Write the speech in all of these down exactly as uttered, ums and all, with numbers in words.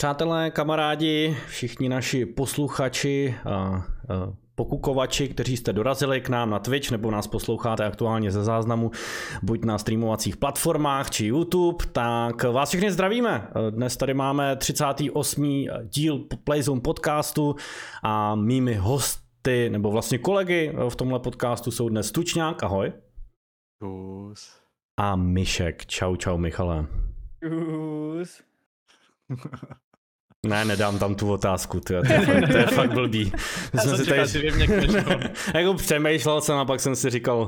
Přátelé, kamarádi, všichni naši posluchači a, a pokukovači, kteří jste dorazili k nám na Twitch nebo nás posloucháte aktuálně ze záznamu, buď na streamovacích platformách či YouTube, tak vás všechny zdravíme. Dnes tady máme třicátý osmý díl Playzone podcastu a mými hosty, nebo vlastně kolegy v tomhle podcastu jsou dnes Tučňák, ahoj. Kus. A Myšek, čau čau Michale. Kus. Ne, nedám tam tu otázku, to je, to je, fakt, to je fakt blbý. Jsem si čekal, tady... jako přemýšlel jsem a pak jsem si říkal,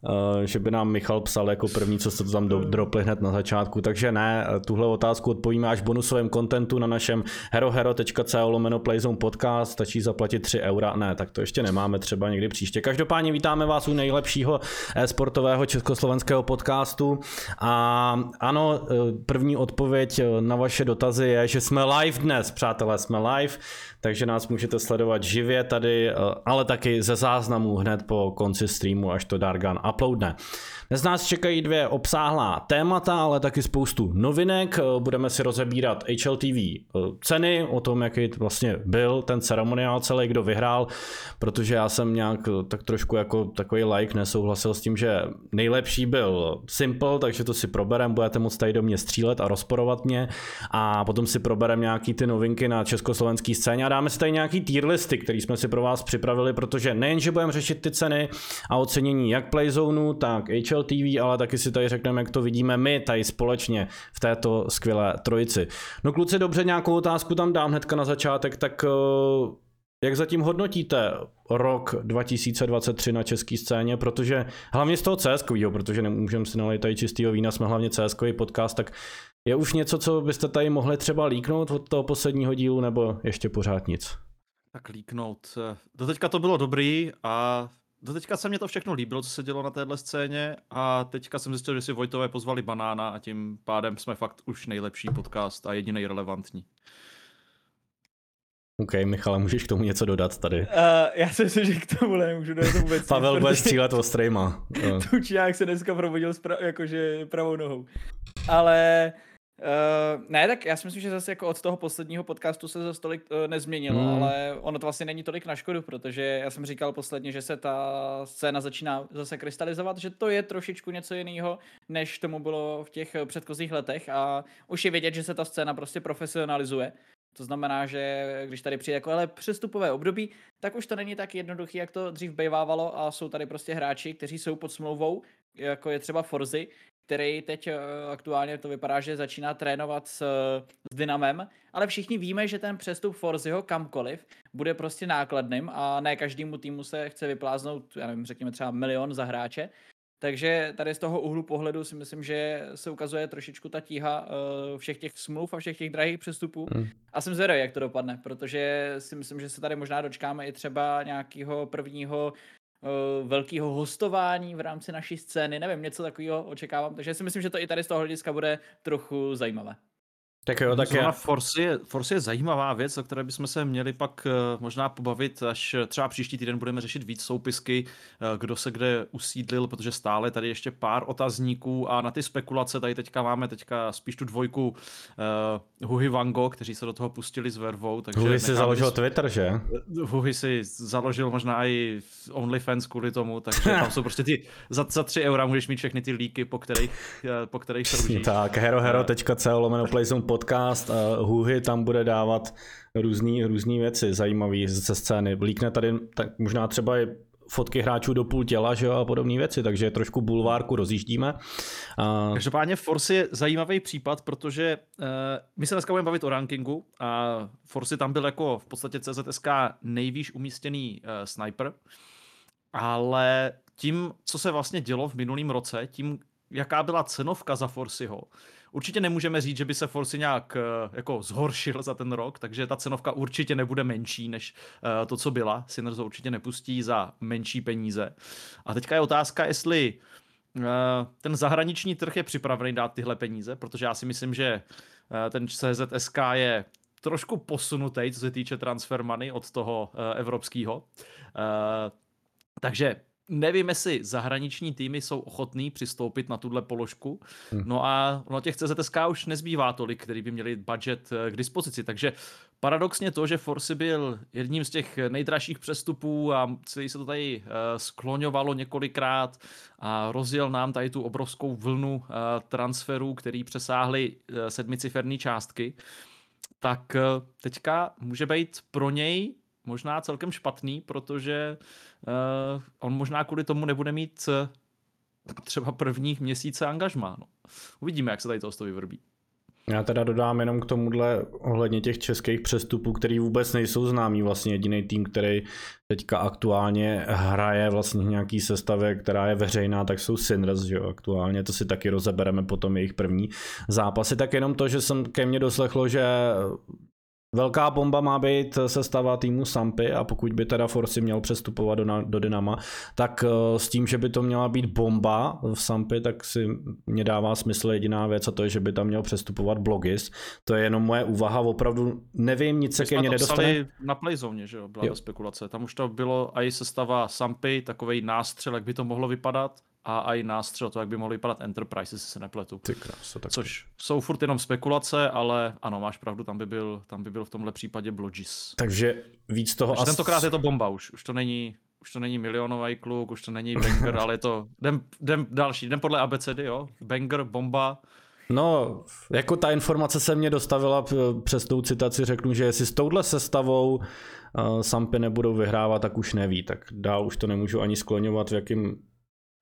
uh, že by nám Michal psal jako první, co se to tam dropli hned na začátku, takže ne, tuhle otázku odpovíme až v bonusovém kontentu na našem herohero.co lomeno Playzone podcast, stačí zaplatit tři eura, ne, tak to ještě nemáme, třeba někdy příště. Každopádně vítáme vás u nejlepšího e-sportového československého podcastu a ano, první odpověď na vaše dotazy je, že jsme live dnes, přátelé, jsme live, takže nás můžete sledovat živě tady, ale taky ze záznamu hned po konci streamu, až to Dargan uploadne. Dnes nás čekají dvě obsáhlá témata, ale taky spoustu novinek. Budeme si rozebírat H L T V ceny, o tom, jaký vlastně byl ten ceremoniál celý, kdo vyhrál, protože já jsem nějak tak trošku jako takový like nesouhlasil s tím, že nejlepší byl Simple, takže to si proberem, budete moc tady do mě střílet a rozporovat mě a potom si proberem nějaký ty novinky na československý scéně a dáme si tady nějaký tier listy, který jsme si pro vás připravili, protože nejenže budeme řešit ty ceny a ocenění jak Playzone, tak H L T V, T V, ale taky si tady řekneme, jak to vidíme my tady společně v této skvělé trojici. No kluci, dobře, nějakou otázku tam dám hnedka na začátek, tak jak zatím hodnotíte rok dva tisíce dvacet tři na české scéně, protože hlavně z toho CSkovýho, protože nemůžeme si nalejt tady čistýho vína, jsme hlavně CSkový podcast, tak je už něco, co byste tady mohli třeba líknout od toho posledního dílu, nebo ještě pořád nic? Tak líknout. Doteďka to bylo dobrý a doteďka se mě to všechno líbilo, co se dělo na téhle scéně a teďka jsem zjistil, že si Vojtové pozvali Banána a tím pádem jsme fakt už nejlepší podcast a jedinej relevantní. OK, Michale, můžeš k tomu něco dodat tady? Uh, já si myslím, že k tomu nemůžu dodat vůbec. Pavel nic, bude střílet ostrejma. Tučňák se dneska probudil pra- jakože pravou nohou. Ale... Uh, ne, tak já si myslím, že zase jako od toho posledního podcastu se zase tolik uh, nezměnilo, mm. ale ono to vlastně není tolik na škodu, protože já jsem říkal posledně, že se ta scéna začíná zase krystalizovat, že to je trošičku něco jiného, než tomu bylo v těch předchozích letech a už je vidět, že se ta scéna prostě profesionalizuje. To znamená, že když tady přijde jako ale přestupové období, tak už to není tak jednoduchý, jak to dřív bejvávalo a jsou tady prostě hráči, kteří jsou pod smlouvou, jako je třeba Forzy, který teď aktuálně to vypadá, že začíná trénovat s, s Dynamem, ale všichni víme, že ten přestup Forzyho kamkoliv bude prostě nákladným a ne každému týmu se chce vypláznout, já nevím, řekněme třeba milion za hráče, takže tady z toho úhlu pohledu si myslím, že se ukazuje trošičku ta tíha všech těch smluv a všech těch drahých přestupů hmm. a jsem zvědavý, jak to dopadne, protože si myslím, že se tady možná dočkáme i třeba nějakého prvního velkého hostování v rámci naší scény, nevím, něco takového očekávám, takže si myslím, že to i tady z toho hlediska bude trochu zajímavé. Tak jo, tak je. Forzy je, je zajímavá věc, o které bychom se měli pak možná pobavit, až třeba příští týden budeme řešit víc soupisky, kdo se kde usídlil, protože stále tady ještě pár otazníků a na ty spekulace tady teďka máme teďka spíš tu dvojku uh, Huhy Vango, kteří se do toho pustili s Vervou. Takže Huhy si založil Twitter, že? Huhy si založil možná i OnlyFans kvůli tomu, takže tam jsou prostě ty, za, za tři eura můžeš mít všechny ty líky, po kterých, po kterých se ružíš. Tak, herohero.co lomeno Playzone podcast, uh, Huhy tam bude dávat různý, různý věci zajímavé ze scény. Líkne tady tak možná třeba i fotky hráčů do půl těla, že jo, a podobné věci, takže trošku bulvárku rozjíždíme. Uh... Každopádně Forzy je zajímavý případ, protože uh, my se dneska budeme bavit o rankingu a Forzy tam byl jako v podstatě C Z S K nejvýš umístěný uh, sniper, ale tím, co se vlastně dělo v minulém roce, tím, jaká byla cenovka za Forzyho, určitě nemůžeme říct, že by se Forzy nějak jako zhoršil za ten rok, takže ta cenovka určitě nebude menší než to, co byla. Synres ho určitě nepustí za menší peníze. A teďka je otázka, jestli ten zahraniční trh je připravený dát tyhle peníze, protože já si myslím, že ten C Z S K je trošku posunutý, co se týče transfer money od toho evropského. Takže nevím, jestli zahraniční týmy jsou ochotný přistoupit na tuhle položku. Hmm. No a no těch C Z S K už nezbývá tolik, který by měli budget k dispozici. Takže paradoxně to, že Forzy byl jedním z těch nejdražších přestupů a celý se to tady skloňovalo několikrát a rozjel nám tady tu obrovskou vlnu transferů, který přesáhly sedmiciferné částky, tak teďka může být pro něj možná celkem špatný, protože uh, on možná kvůli tomu nebude mít uh, třeba prvních měsíce angažmá. No. Uvidíme, jak se tady to vyvrbí. Já teda dodám jenom k tomuhle ohledně těch českých přestupů, který vůbec nejsou známý. Vlastně jediný tým, který teďka aktuálně hraje vlastně nějaký sestavě, která je veřejná, tak jsou Synres, že jo, aktuálně. To si taky rozebereme potom jejich první zápasy. Tak jenom to, že jsem ke mně doslechlo, že velká bomba má být sestava týmu Sampy, a pokud by teda Forzy měl přestupovat do, na, do Dynama, tak uh, s tím, že by to měla být bomba v Sampy, tak si mě dává smysl jediná věc, a to je, že by tam měl přestupovat Blogis. To je jenom moje úvaha, opravdu nevím, nic se ke mně nedostane. Na Playzone, že jo, byla jo. spekulace, tam už to bylo i sestava Sampy, takovej nástřel, jak by to mohlo vypadat, a aj nástřel, to jak by mohly vypadat Enterprise, jestli se nepletu. Ty krása, tak což jsou furt jenom spekulace, ale ano, máš pravdu, tam by byl, tam by byl v tomhle případě Blogis. Takže víc toho... Takže as... tentokrát je to bomba už, už to není, už to není milionový kluk, už to není banger, ale je to, jdem, jdem další, jdem podle abecedy, jo, banger, bomba. No, jako ta informace se mě dostavila přes tou citaci, řeknu, že jestli s touhle sestavou uh, Sampy nebudou vyhrávat, tak už neví, tak dál už to nemůžu ani skloňovat, v jakým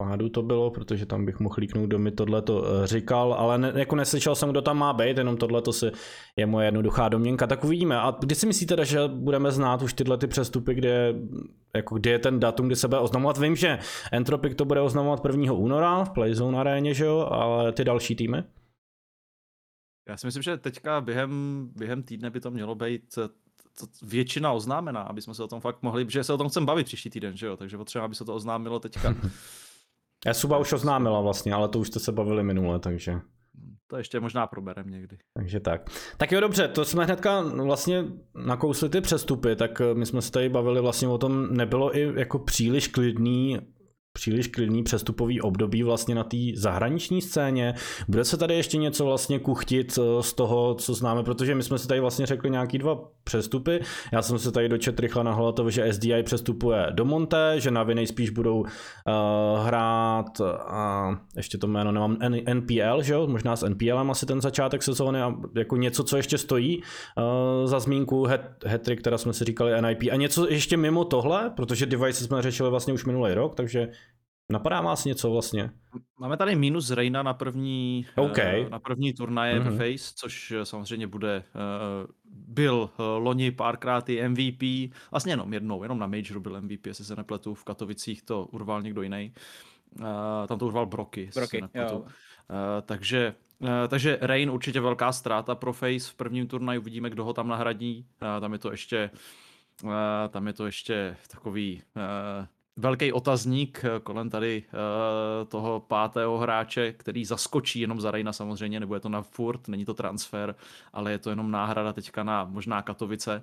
pádu to bylo, protože tam bych mohl líknout, kdo mi tohleto říkal, ale ne, jako neslyšel jsem, kdo tam má být, jenom tohleto si je moje jednoduchá domněnka, tak uvidíme. A kdy si myslíte teda, že budeme znát už tyhle ty přestupy, kde, jako kdy je ten datum, kdy se bude oznamovat? Vím, že Entropic to bude oznamovat prvního února v Playzone aréně, že jo, ale ty další týmy? Já si myslím, že teďka během, během týdne by to mělo být většina oznámená, aby jsme se o tom fakt mohli, že se o tom chceme bavit příští týden, že jo, takže potřeba, aby se to oznámilo teďka. Esuba už oznámila vlastně, ale to už jste se bavili minule, takže... To ještě možná proberem někdy. Takže tak. Tak jo, dobře, to jsme hnedka vlastně nakousli ty přestupy, tak my jsme se tady bavili vlastně o tom, nebylo i jako příliš klidný, příliš klidný přestupový období vlastně na té zahraniční scéně. Bude se tady ještě něco vlastně kuchtit z toho, co známe, protože my jsme si tady vlastně řekli nějaký dva přestupy. Já jsem se tady dočet rychle na Hlatovi, že S D I přestupuje do Monte, že Navi nejspíš budou uh, hrát, a uh, ještě to jméno nemám, N- NPL, že jo? Možná s NPLem asi ten začátek sezóny, a jako něco, co ještě stojí uh, za zmínku, hat-trick, teda jsme si říkali N I P, a něco ještě mimo tohle, protože Device jsme řešili vlastně už minulý rok, takže napadá vás něco vlastně? Máme tady minus Reina na první, okay. na první turnaje mm-hmm. ve Face, což samozřejmě bude, byl loni párkrát i M V P, vlastně jenom jednou, jenom na Majoru byl M V P, jestli se nepletu, v Katovicích to urval někdo jiný, tam to urval Broky. Broky, jo. Takže, takže Rein určitě velká ztráta pro Face v prvním turnaji, uvidíme, kdo ho tam nahradí, tam je to ještě, tam je to ještě takový... velký otazník kolem tady uh, toho pátého hráče, který zaskočí jenom za Reina samozřejmě, nebo je to na furt, není to transfer, ale je to jenom náhrada teďka na možná Katovice,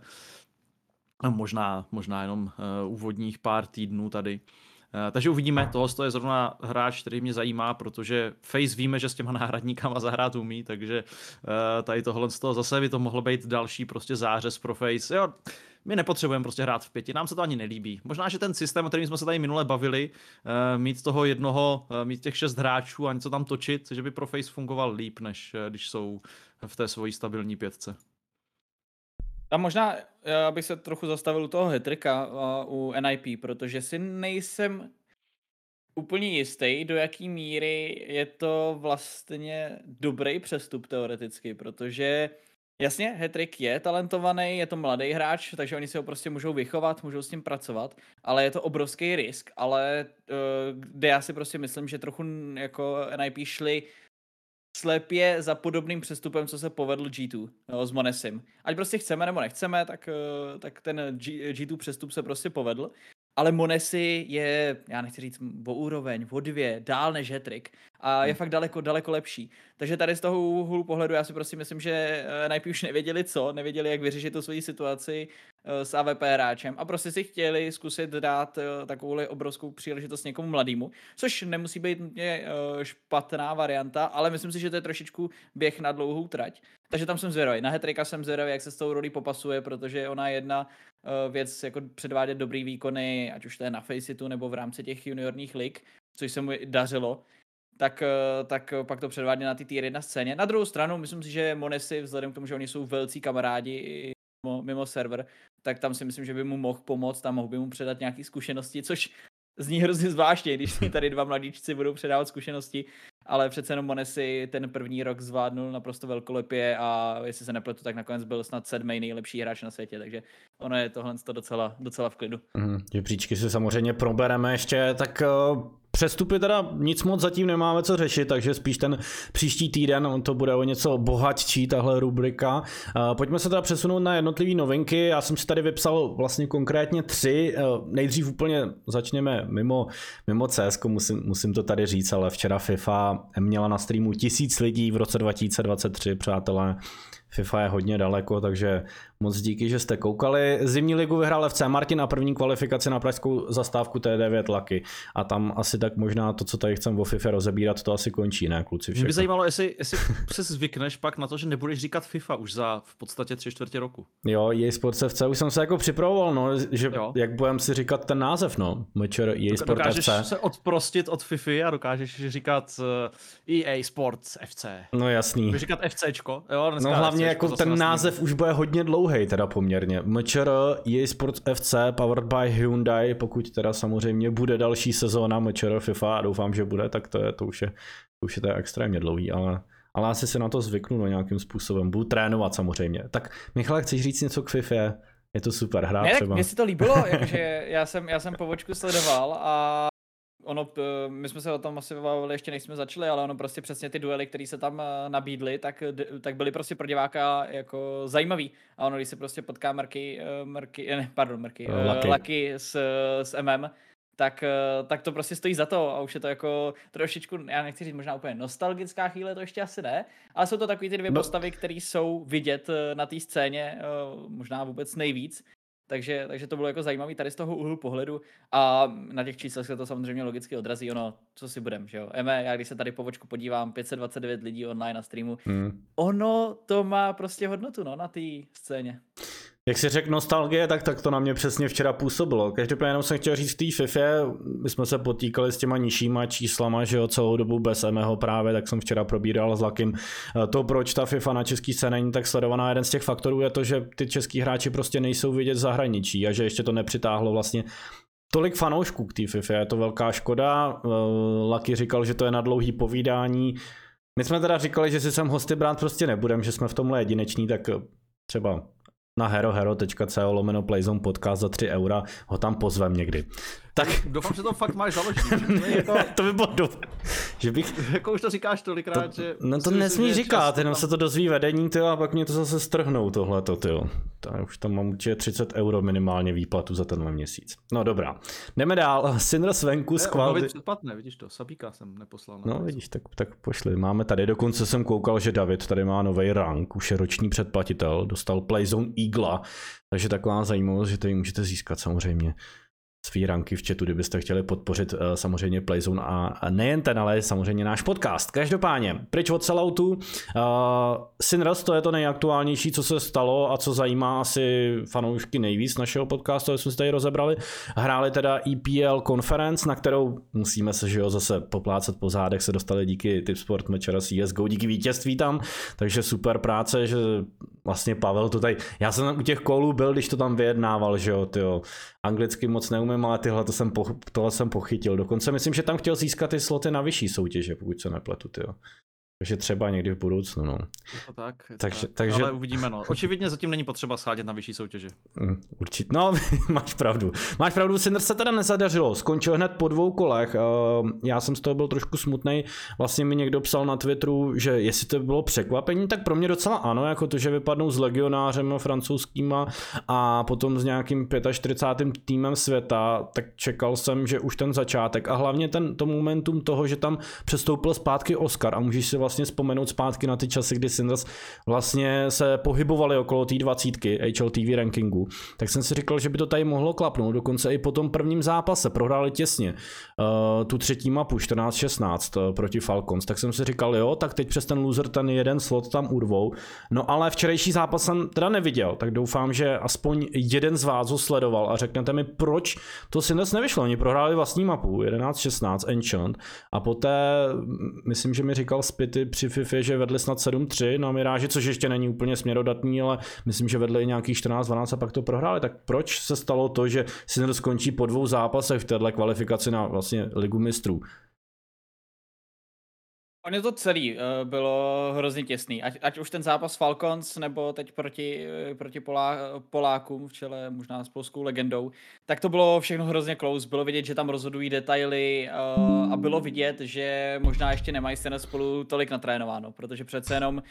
možná, možná jenom uh, úvodních pár týdnů tady. Uh, takže uvidíme, tohle je zrovna hráč, který mě zajímá, protože Face víme, že s těma náhradníkama zahrát umí, takže uh, tady tohle z toho zase by to mohlo být další prostě zářez pro Face. Jo, my nepotřebujeme prostě hrát v pěti, nám se to ani nelíbí. Možná, že ten systém, o kterým jsme se tady minule bavili, mít toho jednoho, mít těch šest hráčů a něco tam točit, že by pro Face fungoval líp, než když jsou v té svojí stabilní pětce. Tam možná, já bych se trochu zastavil u toho hat-tricka u N I P, protože si nejsem úplně jistý, do jaký míry je to vlastně dobrý přestup teoreticky, protože jasně, hat-trick je talentovaný, je to mladý hráč, takže oni si ho prostě můžou vychovat, můžou s ním pracovat, ale je to obrovský risk, ale kde já si prostě myslím, že trochu jako N I P šli slepě za podobným přestupem, co se povedl G dva no, s Monesim. Ať prostě chceme nebo nechceme, tak, tak ten G, G dva přestup se prostě povedl, ale Monesi je, já nechci říct, o úroveň, o dvě, dál než hat-trick a je fakt daleko, daleko lepší. Takže tady z toho úhlu pohledu já si prostě myslím, že N I P už nevěděli co, nevěděli, jak vyřešit tu svoji situaci s A W P hráčem a prostě si chtěli zkusit dát takovouhle obrovskou příležitost někomu mladýmu, což nemusí být nutně špatná varianta, ale myslím si, že to je trošičku běh na dlouhou trať. Takže tam jsem zvědavý. Na Hetrika jsem zvědavý, jak se s tou rolí popasuje, protože ona je jedna věc jako předvádět dobrý výkony, ať už to je na Faceitu nebo v rámci těch juniorních lig, což se mu dařilo. Tak, tak pak to předvádí na té tier jedna scéně. Na druhou stranu, myslím si, že Monesi, vzhledem k tomu, že oni jsou velcí kamarádi mimo, mimo server, tak tam si myslím, že by mu mohl pomoct a mohl by mu předat nějaké zkušenosti, což zní hrozně zvláštně, když si tady dva mladíčci budou předávat zkušenosti, ale přece jenom Monesi ten první rok zvládnul naprosto velkolepě a jestli se nepletu, tak nakonec byl snad sedmý nejlepší hráč na světě, takže ono je tohle docela, docela v klidu. Mm, ty příčky si samozřejmě probereme ještě, tak... Uh... Přestupy teda nic moc zatím nemáme co řešit, takže spíš ten příští týden on to bude o něco bohatší, tahle rubrika. Pojďme se teda přesunout na jednotlivé novinky, já jsem si tady vypsal vlastně konkrétně tři, nejdřív úplně začněme mimo, mimo C S ko, musím, musím to tady říct, ale včera FIFA měla na streamu tisíc lidí v roce dva tisíce dvacet tři, přátelé. FIFA je hodně daleko, takže moc díky, že jste koukali. Zimní ligu vyhrál F C Martin a první kvalifikaci na pražskou zastávku T devět Laky. A tam asi tak možná to, co tady chcem o FIFA rozebírat, to asi končí, ne kluci? Všechno. Mě by zajímalo, jestli, jestli se zvykneš pak na to, že nebudeš říkat FIFA už za v podstatě tři čtvrtě roku. Jo, eSport F C, už jsem se jako připravoval, no, že jo. Jak budem si říkat ten název, no, Major eSport dokážeš F C. Dokážeš se odprostit od FIFA a dokážeš říkat E A Sports F C. No jasný. Můžeš říkat FCčko, jo, dneska no, hlavně jako ten název už bude hodně dlouhej teda poměrně. M Č R, E A Sports F C, powered by Hyundai, pokud teda samozřejmě bude další sezóna M Č R FIFA a doufám, že bude, tak to je to už je, to už je teda extrémně dlouhý, ale, ale asi se na to zvyknu no, nějakým způsobem, budu trénovat samozřejmě. Tak Michale, chceš říct něco k FIFA? Je to super hra třeba. Ne, mně si to líbilo, jakože já jsem, já jsem pobočku sledoval a ono, my jsme se o tom asi bavili ještě než jsme začali, ale ono prostě přesně ty duely, které se tam nabídly, tak, tak byly prostě pro diváka jako zajímavý. A ono, když se prostě potká Mrky, Mrky, ne, pardon, Mrky, Lucky, Lucky s, s M M, tak, tak to prostě stojí za to a už je to jako trošičku, já nechci říct možná úplně nostalgická chvíle, to ještě asi ne, ale jsou to takový ty dvě no. postavy, které jsou vidět na té scéně možná vůbec nejvíc. Takže, takže to bylo jako zajímavý tady z toho úhlu pohledu a na těch číslech se to samozřejmě logicky odrazí, ono, co si budem, že jo. Eme, já když se tady po vočku podívám, pět set dvacet devět lidí online na streamu, hmm. ono to má prostě hodnotu, no, na té scéně. Jak si řekl nostalgie, tak, tak to na mě přesně včera působilo. Každopádně jenom jsem chtěl říct v té FIFA, my jsme se potýkali s těma nižšíma číslama, že jo, celou dobu bez mého právě, tak jsem včera probíral s Lakym to, proč ta FIFA na český scéně není tak sledovaná. Jeden z těch faktorů je to, že ty český hráči prostě nejsou vidět v zahraničí a že ještě to nepřitáhlo vlastně tolik fanoušků k té FIFA. Je to velká škoda, Laky říkal, že to je na dlouhý povídání. My jsme teda říkali, že si sem hosty brát prostě nebudem, že jsme v tomhle jedineční, tak třeba na herohero.co lomeno Playzone podcast za tři eura ho tam pozvem někdy. Tak doufám, že to fakt máš založit. Jako... to by bylo do... že bych... Jako už to říkáš tolikrát, to... že... No to nesmí říkat, jenom se to dozví vedení, tyjo, a pak mě to zase strhnou tohleto, tyjo. Tak už tam mám určitě třicet euro minimálně výplatu za tenhle měsíc. No dobrá. Jdeme dál. Synres venku z kvality... Předplatné, vidíš to, Sabíka jsem neposlal. No vidíš, tak, tak pošli. Máme tady, dokonce jsem koukal, že David tady má nový rank, už je roční předplatitel, dostal Playzone Eagla, takže taková zajímavost, že tady můžete získat samozřejmě svý ranky v chatu, kdybyste chtěli podpořit samozřejmě Playzone a nejen ten, ale samozřejmě náš podcast. Každopádně, pryč od selloutu, uh, Synres, to je to nejaktuálnější, co se stalo a co zajímá asi fanoušky nejvíc našeho podcastu, jak jsme si tady rozebrali. Hráli teda E P L Conference, na kterou musíme se, že jo, zase poplácat po zádech, se dostali díky Tipsport Mečera C S G O, díky vítězství tam, takže super práce, že vlastně Pavel to tady, já jsem u těch kolů byl, když to tam vyjednával, že jo, tyjo, anglicky moc neumím, ale tyhle to jsem, po, tohle jsem pochytil. Dokonce myslím, že tam chtěl získat ty sloty na vyšší soutěže, pokud se nepletu, tyjo. Takže třeba někdy v budoucnu, no. To tak, to takže, tak, takže... ale uvidíme, no. Očividně zatím není potřeba schádět na vyšší soutěži. Určitě, no, máš pravdu. Máš pravdu, Synres se teda nezadařilo, skončil hned po dvou kolech, já jsem z toho byl trošku smutnej, vlastně mi někdo psal na Twitteru, že jestli to bylo překvapení, tak pro mě docela ano, jako to, že vypadnou s legionářem francouzskýma a potom s nějakým čtyřicátým pátým týmem světa, tak čekal jsem, že už ten začátek a hlavně ten, to momentum toho, že tam přestoupil zpátky Oscar a můžeš si vlastně vzpomenout zpátky na ty časy, kdy Synres vlastně se pohybovali okolo té dvacítky H L T V rankingu, tak jsem si říkal, že by to tady mohlo klapnout, dokonce i po tom prvním zápase, prohráli těsně uh, tu třetí mapu čtrnáct šestnáct uh, proti Falcons, tak jsem si říkal, jo, tak teď přes ten loser ten jeden slot tam urvou, no ale včerejší zápas jsem teda neviděl, tak doufám, že aspoň jeden z vás ho sledoval a řeknete mi, proč to Synres nevyšlo, oni prohráli vlastní mapu jedenáct šestnáct Enchant a poté, myslím, že mi říkal Spity při FIFA, že vedli snad sedm tři na Miráži, což ještě není úplně směrodatný, ale myslím, že vedli nějakých čtrnáct dvanáct a pak to prohráli, tak proč se stalo to, že Synres skončí po dvou zápasech v této kvalifikaci na vlastně Ligu mistrů? Ono to celý bylo hrozně těsný, ať, ať už ten zápas Falcons, nebo teď proti, proti Polá, Polákům v čele možná s polskou legendou, tak to bylo všechno hrozně close, bylo vidět, že tam rozhodují detaily a bylo vidět, že možná ještě nemají se na spolu tolik natrénováno, protože přece jenom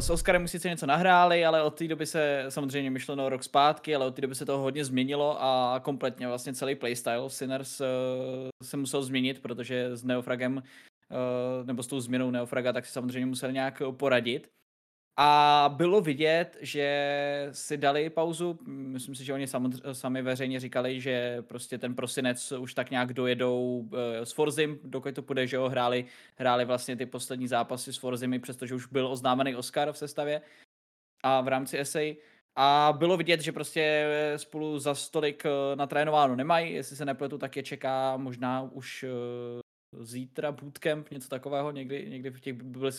s Oscarem sice něco nahráli, ale od té doby se samozřejmě myšleno rok zpátky, ale od té doby se toho hodně změnilo a kompletně vlastně celý playstyle Synres se musel změnit, protože s Neofragem nebo s tou změnou Neofraga, tak si samozřejmě musel nějak poradit. A bylo vidět, že si dali pauzu, myslím si, že oni sami veřejně říkali, že prostě ten prosinec už tak nějak dojedou s Forzim, dokud to půjde, že jo, hráli, hráli vlastně ty poslední zápasy s Forzimi, přestože už byl oznámený Oscar v sestavě a v rámci esej. A bylo vidět, že prostě spolu za stolik natrénováno nemají, jestli se nepletu, tak je čeká možná už zítra bootcamp, něco takového, někdy, někdy v těch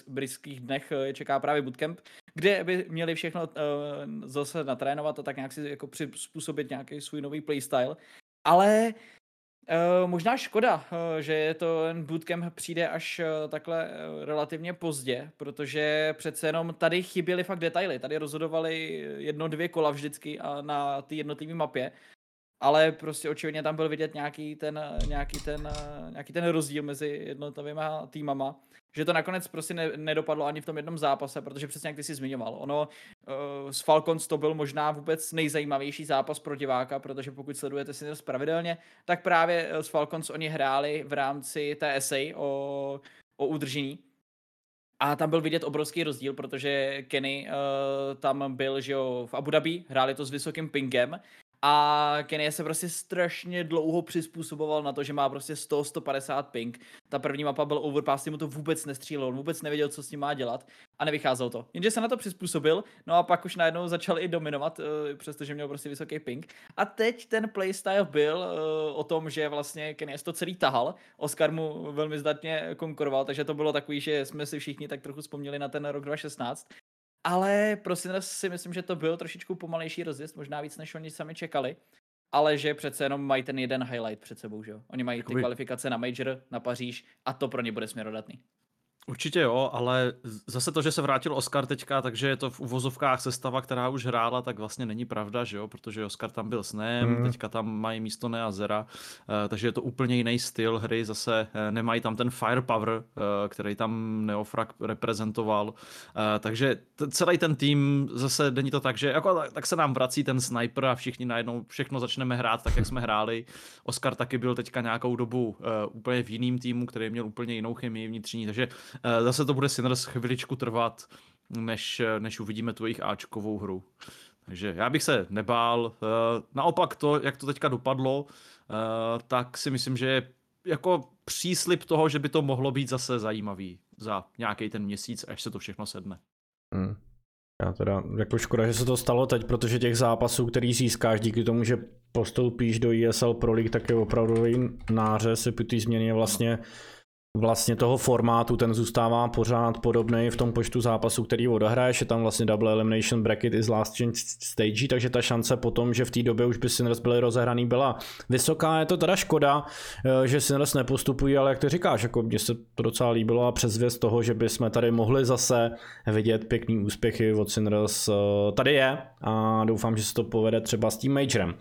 britských dnech je čeká právě bootcamp, kde by měli všechno uh, zase natrénovat a tak nějak si jako přizpůsobit nějaký svůj nový playstyle. Ale uh, možná škoda, uh, že to bootcamp přijde až uh, takhle uh, relativně pozdě, protože přece jenom tady chyběly fakt detaily, tady rozhodovali jedno, dvě kola vždycky a na té jednotlivé mapě. Ale prostě očividně tam byl vidět nějaký ten, nějaký ten, nějaký ten rozdíl mezi jednotlivýma týmama. Že to nakonec prostě ne, nedopadlo ani v tom jednom zápase, protože přesně jak ty jsi zmiňoval. Ono uh, s Falcons to byl možná vůbec nejzajímavější zápas pro diváka, protože pokud sledujete Synres pravidelně, tak právě s Falcons oni hráli v rámci té esej o, o udržení. A tam byl vidět obrovský rozdíl, protože Kenny uh, tam byl, že jo, v Abu Dhabi, hráli to s vysokým pingem. A Kenny se prostě strašně dlouho přizpůsoboval na to, že má prostě sto až sto padesát ping. Ta první mapa byl overpass, mu to vůbec nestřílel, on vůbec nevěděl, co s ním má dělat a nevycházelo to. Jenže se na to přizpůsobil, no a pak už najednou začal i dominovat, přestože měl prostě vysoký ping. A teď ten playstyle byl o tom, že vlastně Kenny to celý tahal, Oscar mu velmi zdatně konkuroval, takže to bylo takový, že jsme si všichni tak trochu vzpomněli na ten rok dva tisíce šestnáct. Ale prostě si myslím, že to byl trošičku pomalejší rozjezd, možná víc, než oni sami čekali, ale že přece jenom mají ten jeden highlight před sebou, že jo? Oni mají ty kvalifikace na Major, na Paříž a to pro ně bude směrodatný. Určitě jo, ale zase to, že se vrátil Oscar teďka, takže je to v uvozovkách sestava, která už hrála, tak vlastně není pravda, že jo, protože Oscar tam byl s Nem, hmm. teďka tam mají místo Nea Zera, takže je to úplně jiný styl hry, zase nemají tam ten firepower, který tam Neofrag reprezentoval, takže celý ten tým, zase není to tak, že jako tak se nám vrací ten sniper a všichni najednou všechno začneme hrát tak, jak jsme hráli. Oscar taky byl teďka nějakou dobu úplně v jiným týmu, který měl úplně jinou chemii vnitřní, takže zase to bude Synres chviličku trvat, než, než uvidíme tu jejich áčkovou hru. Takže já bych se nebál. Naopak to, jak to teďka dopadlo, tak si myslím, že je jako příslib toho, že by to mohlo být zase zajímavý za nějaký ten měsíc, až se to všechno sedne. Hmm. Já teda jako škoda, že se to stalo teď, protože těch zápasů, který získáš díky tomu, že postoupíš do E S L Pro League, tak je opravdový nářez, po té změně vlastně Vlastně toho formátu, ten zůstává pořád podobný v tom počtu zápasů, který odehraješ, je tam vlastně double elimination bracket i z last change stage, takže ta šance potom, že v té době už by Synres byly rozehraný, byla vysoká. Je to teda škoda, že Synres nepostupují, ale jak ty říkáš, jako mně se to docela líbilo a předzvěst toho, že bychom tady mohli zase vidět pěkný úspěchy od Synres, tady je a doufám, že se to povede třeba s tím Majorem.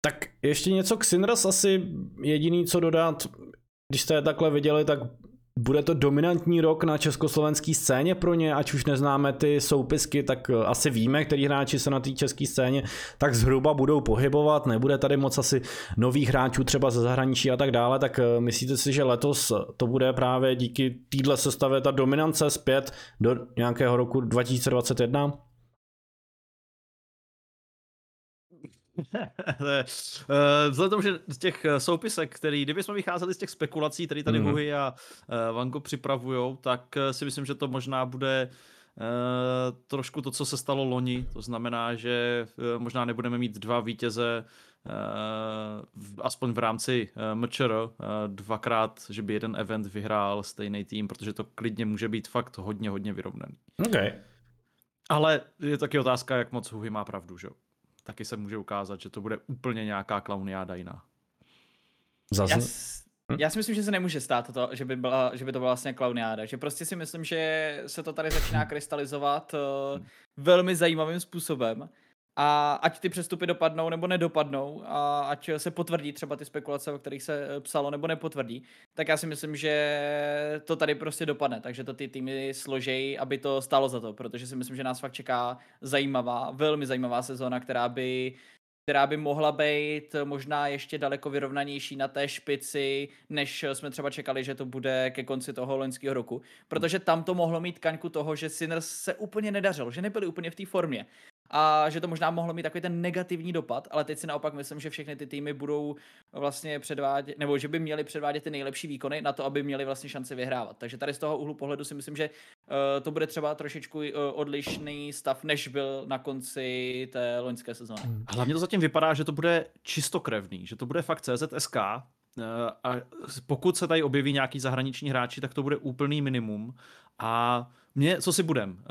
Tak ještě něco k Synres, asi jediný co dodat. Když jste je takhle viděli, tak Bude to dominantní rok na československé scéně pro ně, ať už neznáme ty soupisky, tak asi víme, který hráči se na té české scéně tak zhruba budou pohybovat, nebude tady moc asi nových hráčů třeba ze zahraničí a tak dále, tak myslíte si, že letos to bude právě díky téhle sestavě ta dominance zpět do nějakého roku dva tisíce dvacet jedna? Vzhledem, že z těch soupisek, který, kdyby jsme vycházeli z těch spekulací, které tady Huhy mm. a Vango připravujou, tak si myslím, že to možná bude trošku to, co se stalo loni. To znamená, že možná nebudeme mít dva vítěze, aspoň v rámci M Č R, dvakrát, že by jeden event vyhrál stejný tým, protože to klidně může být fakt hodně, hodně vyrovnaný. Okay. Ale je taky otázka, jak moc Huhy má pravdu, že jo? Taky se může ukázat, že to bude úplně nějaká klauniáda jiná. Zazn... Já, s... já si myslím, že se nemůže stát to, že by, byla, že by to byla vlastně klauniáda. Že prostě si myslím, že se to tady začíná krystalizovat uh, velmi zajímavým způsobem. A ať ty přestupy dopadnou nebo nedopadnou, a ať se potvrdí třeba ty spekulace, o kterých se psalo, nebo nepotvrdí, tak já si myslím, že to tady prostě dopadne, takže to ty týmy složejí, aby to stálo za to, protože si myslím, že nás fakt čeká zajímavá, velmi zajímavá sezóna, která by, která by mohla být možná ještě daleko vyrovnanější na té špici, než jsme třeba čekali, že to bude ke konci toho loňského roku, protože tam to mohlo mít kaňku toho, že Synres se úplně nedařilo, že nebyli úplně v té formě. A že to možná mohlo mít takový ten negativní dopad, ale teď si naopak myslím, že všechny ty týmy budou vlastně předvádět, nebo že by měly předvádět ty nejlepší výkony na to, aby měly vlastně šanci vyhrávat. Takže tady z toho úhlu pohledu si myslím, že uh, to bude třeba trošičku uh, odlišný stav, než byl na konci té loňské sezóny. Hlavně to zatím vypadá, že to bude čistokrevný, že to bude fakt C Z S K. A pokud se tady objeví nějaký zahraniční hráči, tak to bude úplný minimum. A mě, co si budem,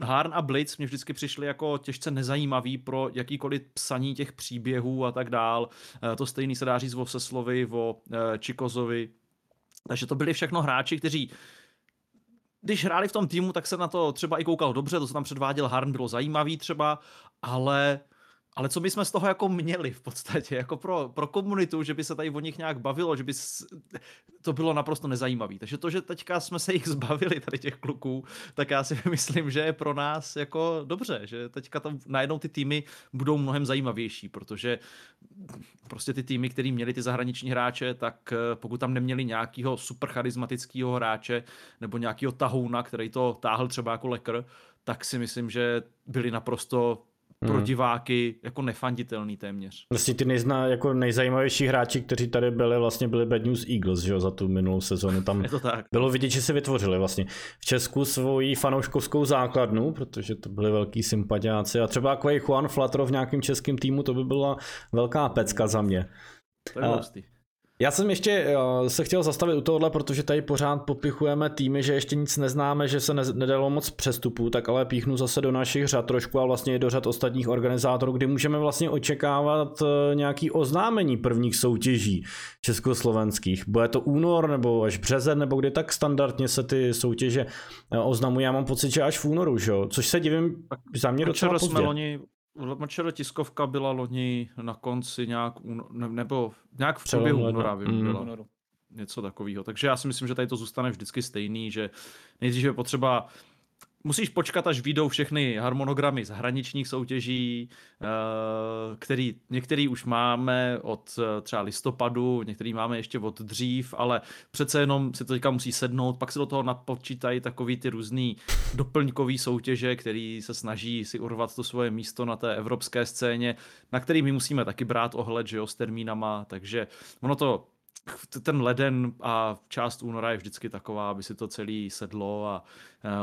Harn a Blitz mě vždycky přišli jako těžce nezajímavý pro jakýkoliv psaní těch příběhů a tak dál. To stejný se dá říct o Seslovi, o Čikozovi. Takže to byli všechno hráči, kteří když hráli v tom týmu, tak se na to třeba i koukal dobře, to, co tam předváděl Harn, bylo zajímavý třeba, ale... Ale co by jsme z toho jako měli v podstatě, jako pro, pro komunitu, že by se tady o nich nějak bavilo, že by s... to bylo naprosto nezajímavé. Takže to, že teďka jsme se jich zbavili, tady těch kluků, tak já si myslím, že je pro nás jako dobře, že teďka tam najednou ty týmy budou mnohem zajímavější, protože prostě ty týmy, který měli ty zahraniční hráče, tak pokud tam neměli nějakého super charismatického hráče nebo nějakého tahouna, který to táhl třeba jako lekr, tak si myslím, že byli naprosto... pro diváky jako nefanditelný téměř. Vlastně ty nejzná, jako nejzajímavější hráči, kteří tady byli, vlastně byli Bad News Eagles, že jo, za tu minulou sezonu. Tam bylo vidět, že si vytvořili vlastně v Česku svoji fanouškovskou základnu, protože to byli velký sympatiáci a třeba jako Juan Flatro v nějakém českém týmu, to by byla velká pecka za mě. To je hustý. Já jsem ještě se chtěl zastavit u tohohle, protože tady pořád popichujeme týmy, že ještě nic neznáme, že se ne- nedalo moc přestupů, tak ale píchnu zase do našich řad trošku a vlastně i do řad ostatních organizátorů, kdy můžeme vlastně očekávat nějaké oznámení prvních soutěží československých. Bude to únor nebo až březen, nebo kdy tak standardně se ty soutěže oznamují. Já mám pocit, že až v únoru, že jo? Což se divím, za mě docela pozdě. Mačero tiskovka byla loni na konci nějak, nebo nějak v průběhu února, vím, byla mm. něco takového. Takže já si myslím, že tady to zůstane vždycky stejný, že nejdřív je potřeba, musíš počkat, až vyjdou všechny harmonogramy z hraničních soutěží, který, některý už máme od třeba listopadu, některý máme ještě od dřív, ale přece jenom si to teďka musí sednout, pak se do toho napočítají takový ty různý doplňkový soutěže, který se snaží si urvat to svoje místo na té evropské scéně, na který my musíme taky brát ohled, že jo, s termínama, takže ono to ten leden a část února je vždycky taková, aby si to celý sedlo a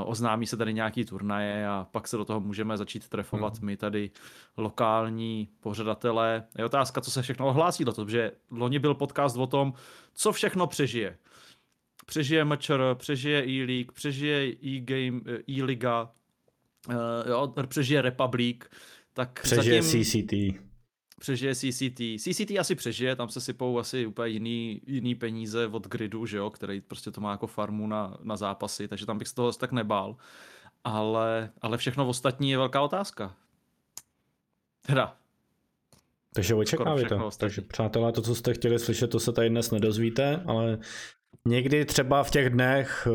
oznámí se tady nějaký turnaje a pak se do toho můžeme začít trefovat my tady lokální pořadatelé. Je otázka, co se všechno ohlásí, protože loni byl podcast o tom, co všechno přežije. Přežije M Č R, přežije E-League, přežije E-Game, E-Liga, jo, přežije Republic, tak přežije zatím... C C T. Přežije C C T. C C T asi přežije, tam se sypou asi úplně jiný, jiný peníze od gridu, že jo, který prostě to má jako farmu na, na zápasy, takže tam bych z toho tak nebál. Ale, ale všechno ostatní je velká otázka. Teda. Takže očekávajte. Takže přátelé, to, co jste chtěli slyšet, to se tady dnes nedozvíte, ale někdy třeba v těch dnech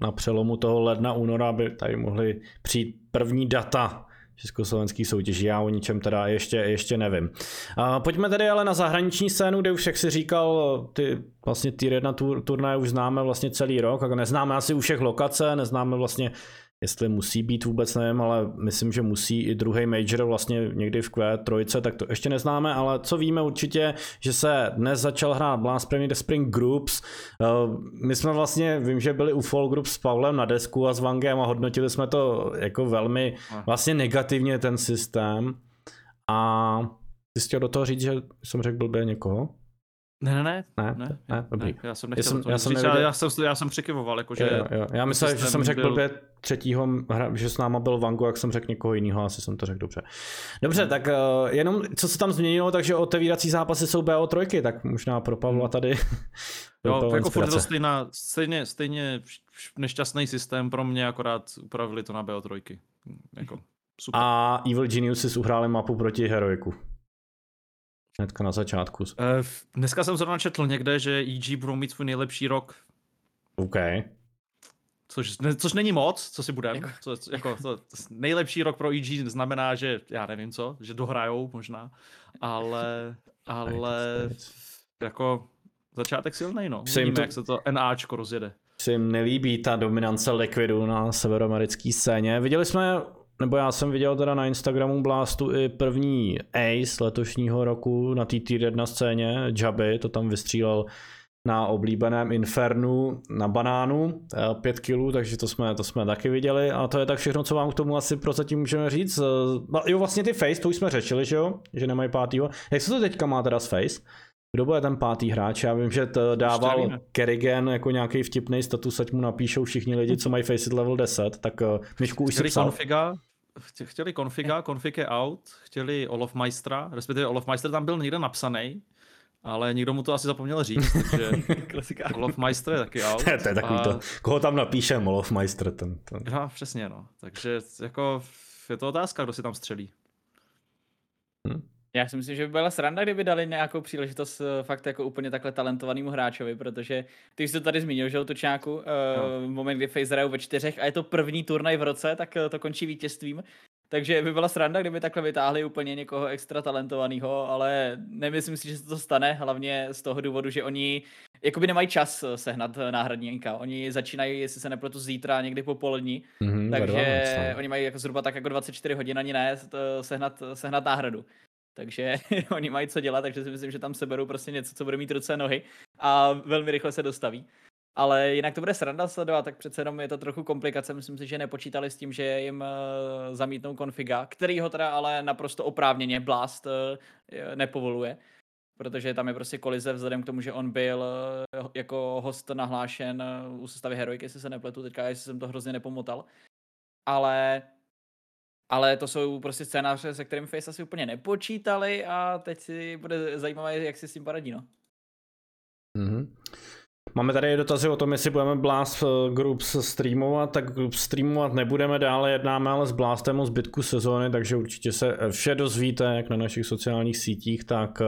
na přelomu toho ledna, února by tady mohly přijít první data československých soutěží. Já o ničem teda ještě, ještě nevím. A pojďme tedy ale na zahraniční scénu, kde už, jak si říkal, ty vlastně tier jedna turnaje už známe vlastně celý rok. Neznáme asi u všech lokace, neznáme vlastně, jestli musí být, vůbec nevím, ale myslím, že musí i druhý major vlastně někdy v Q tři, tak to ještě neznáme, ale co víme určitě, že se dnes začal hrát Blast Premier Spring Groups. My jsme vlastně, vím, že byli u Fall Groups s Pavlem na desku a s Vangem a hodnotili jsme to jako velmi vlastně negativně, ten systém. A ty jsi chtěl do toho říct, že jsem řekl blbě někoho? Ne, ne, ne, ne, ne, ne, dobrý. Ne, já jsem nechtěl já jsem, říct, já, já jsem, já jsem překyvoval, jakože... Jo, jo, jo. Já myslel, že jsem řekl byl... třetího, že s náma byl Vangu, jak jsem řekl někoho jiného, asi jsem to řekl dobře. Dobře, hmm. tak uh, jenom, co se tam změnilo, takže otevírací zápasy jsou bé ó tři, tak možná pro Pavla tady... Jo, to jako furt to stejná, stejně, stejně nešťastný systém pro mě, akorát upravili to na bé ó tři. Jako, super. A Evil Geniuses uhráli mapu proti Heroiku. Hnedka na začátku. Dneska jsem zrovna četl někde, že í gé budou mít svůj nejlepší rok. OK. Což, ne, což není moc, co si budem. Co, jako, to, nejlepší rok pro í gé znamená, že já nevím co, že dohrajou možná, ale, ale jako začátek silnej, no. Vidíme, to... jak se to NAčko rozjede. Se jim nelíbí ta dominance Liquidu na severoamerické scéně. Viděli jsme... Nebo já jsem viděl teda na Instagramu Blastu i první Ace letošního roku na té tier jedna scéně, Jaby, to tam vystřílel na oblíbeném Infernu na banánu, pět kilů, takže to jsme, to jsme taky viděli a to je tak všechno, co vám k tomu asi prozatím můžeme říct. Jo, vlastně ty Face, to už jsme řešili, že jo, že nemají pátýho. Jak se to teďka má teda s Face? Kdo bude ten pátý hráč? Já vím, že to dával Kerrigan jako nějaký vtipný status, ať mu napíšou všichni lidi, co mají Faceit level deset, tak Myšku už si psal. Chtěli Konfiga, Konfig je out, chtěli Olofmeistra, respektive Olofmeister tam byl někde napsaný, ale nikdo mu to asi zapomněl říct, takže Olofmeister je taky out. To je takový a... to, koho tam napíšem, Olofmeister. Ten, ten. No, přesně, no. Takže jako je to otázka, kdo si tam střelí. Hm? Já si myslím, že by byla sranda, kdyby dali nějakou příležitost fakt jako úplně takhle talentovanému hráčovi, protože ty jsi to tady zmínil, že Tučňáku, uh, no. Moment, kdy Face hrajou ve čtyřech a je to první turnaj v roce, tak to končí vítězstvím. Takže by byla sranda, kdyby takhle vytáhli úplně někoho extra talentovaného, ale nemyslím si, že se to stane, hlavně z toho důvodu, že oni jakoby nemají čas sehnat náhradníka. Oni začínají, jestli se nepletu, zítra někdy po polední, mm-hmm, takže oni mají jako zhruba tak jako dvacet čtyři hodin ani ne sehnat, sehnat náhradu. Takže oni mají co dělat, takže si myslím, že tam seberou prostě něco, co bude mít ruce a nohy a velmi rychle se dostaví. Ale jinak to bude sranda sledovat, tak přece jenom je to trochu komplikace. Myslím si, že nepočítali s tím, že jim zamítnou Konfiga, který ho teda ale naprosto oprávněně Blast nepovoluje. Protože tam je prostě kolize vzhledem k tomu, že on byl jako host nahlášen u sestavy Heroiky, jestli se nepletu teďka, jestli jsem to hrozně nepomotal. Ale... Ale to jsou prostě scénáře, se kterým Face asi úplně nepočítali a teď si bude zajímavé, jak si s tím poradí, no. Mm-hmm. Máme tady dotazy o tom, jestli budeme Blast Groups streamovat, tak Groups streamovat nebudeme, dále jednáme ale s Blastem o zbytku sezóny, takže určitě se vše dozvíte, jak na našich sociálních sítích, tak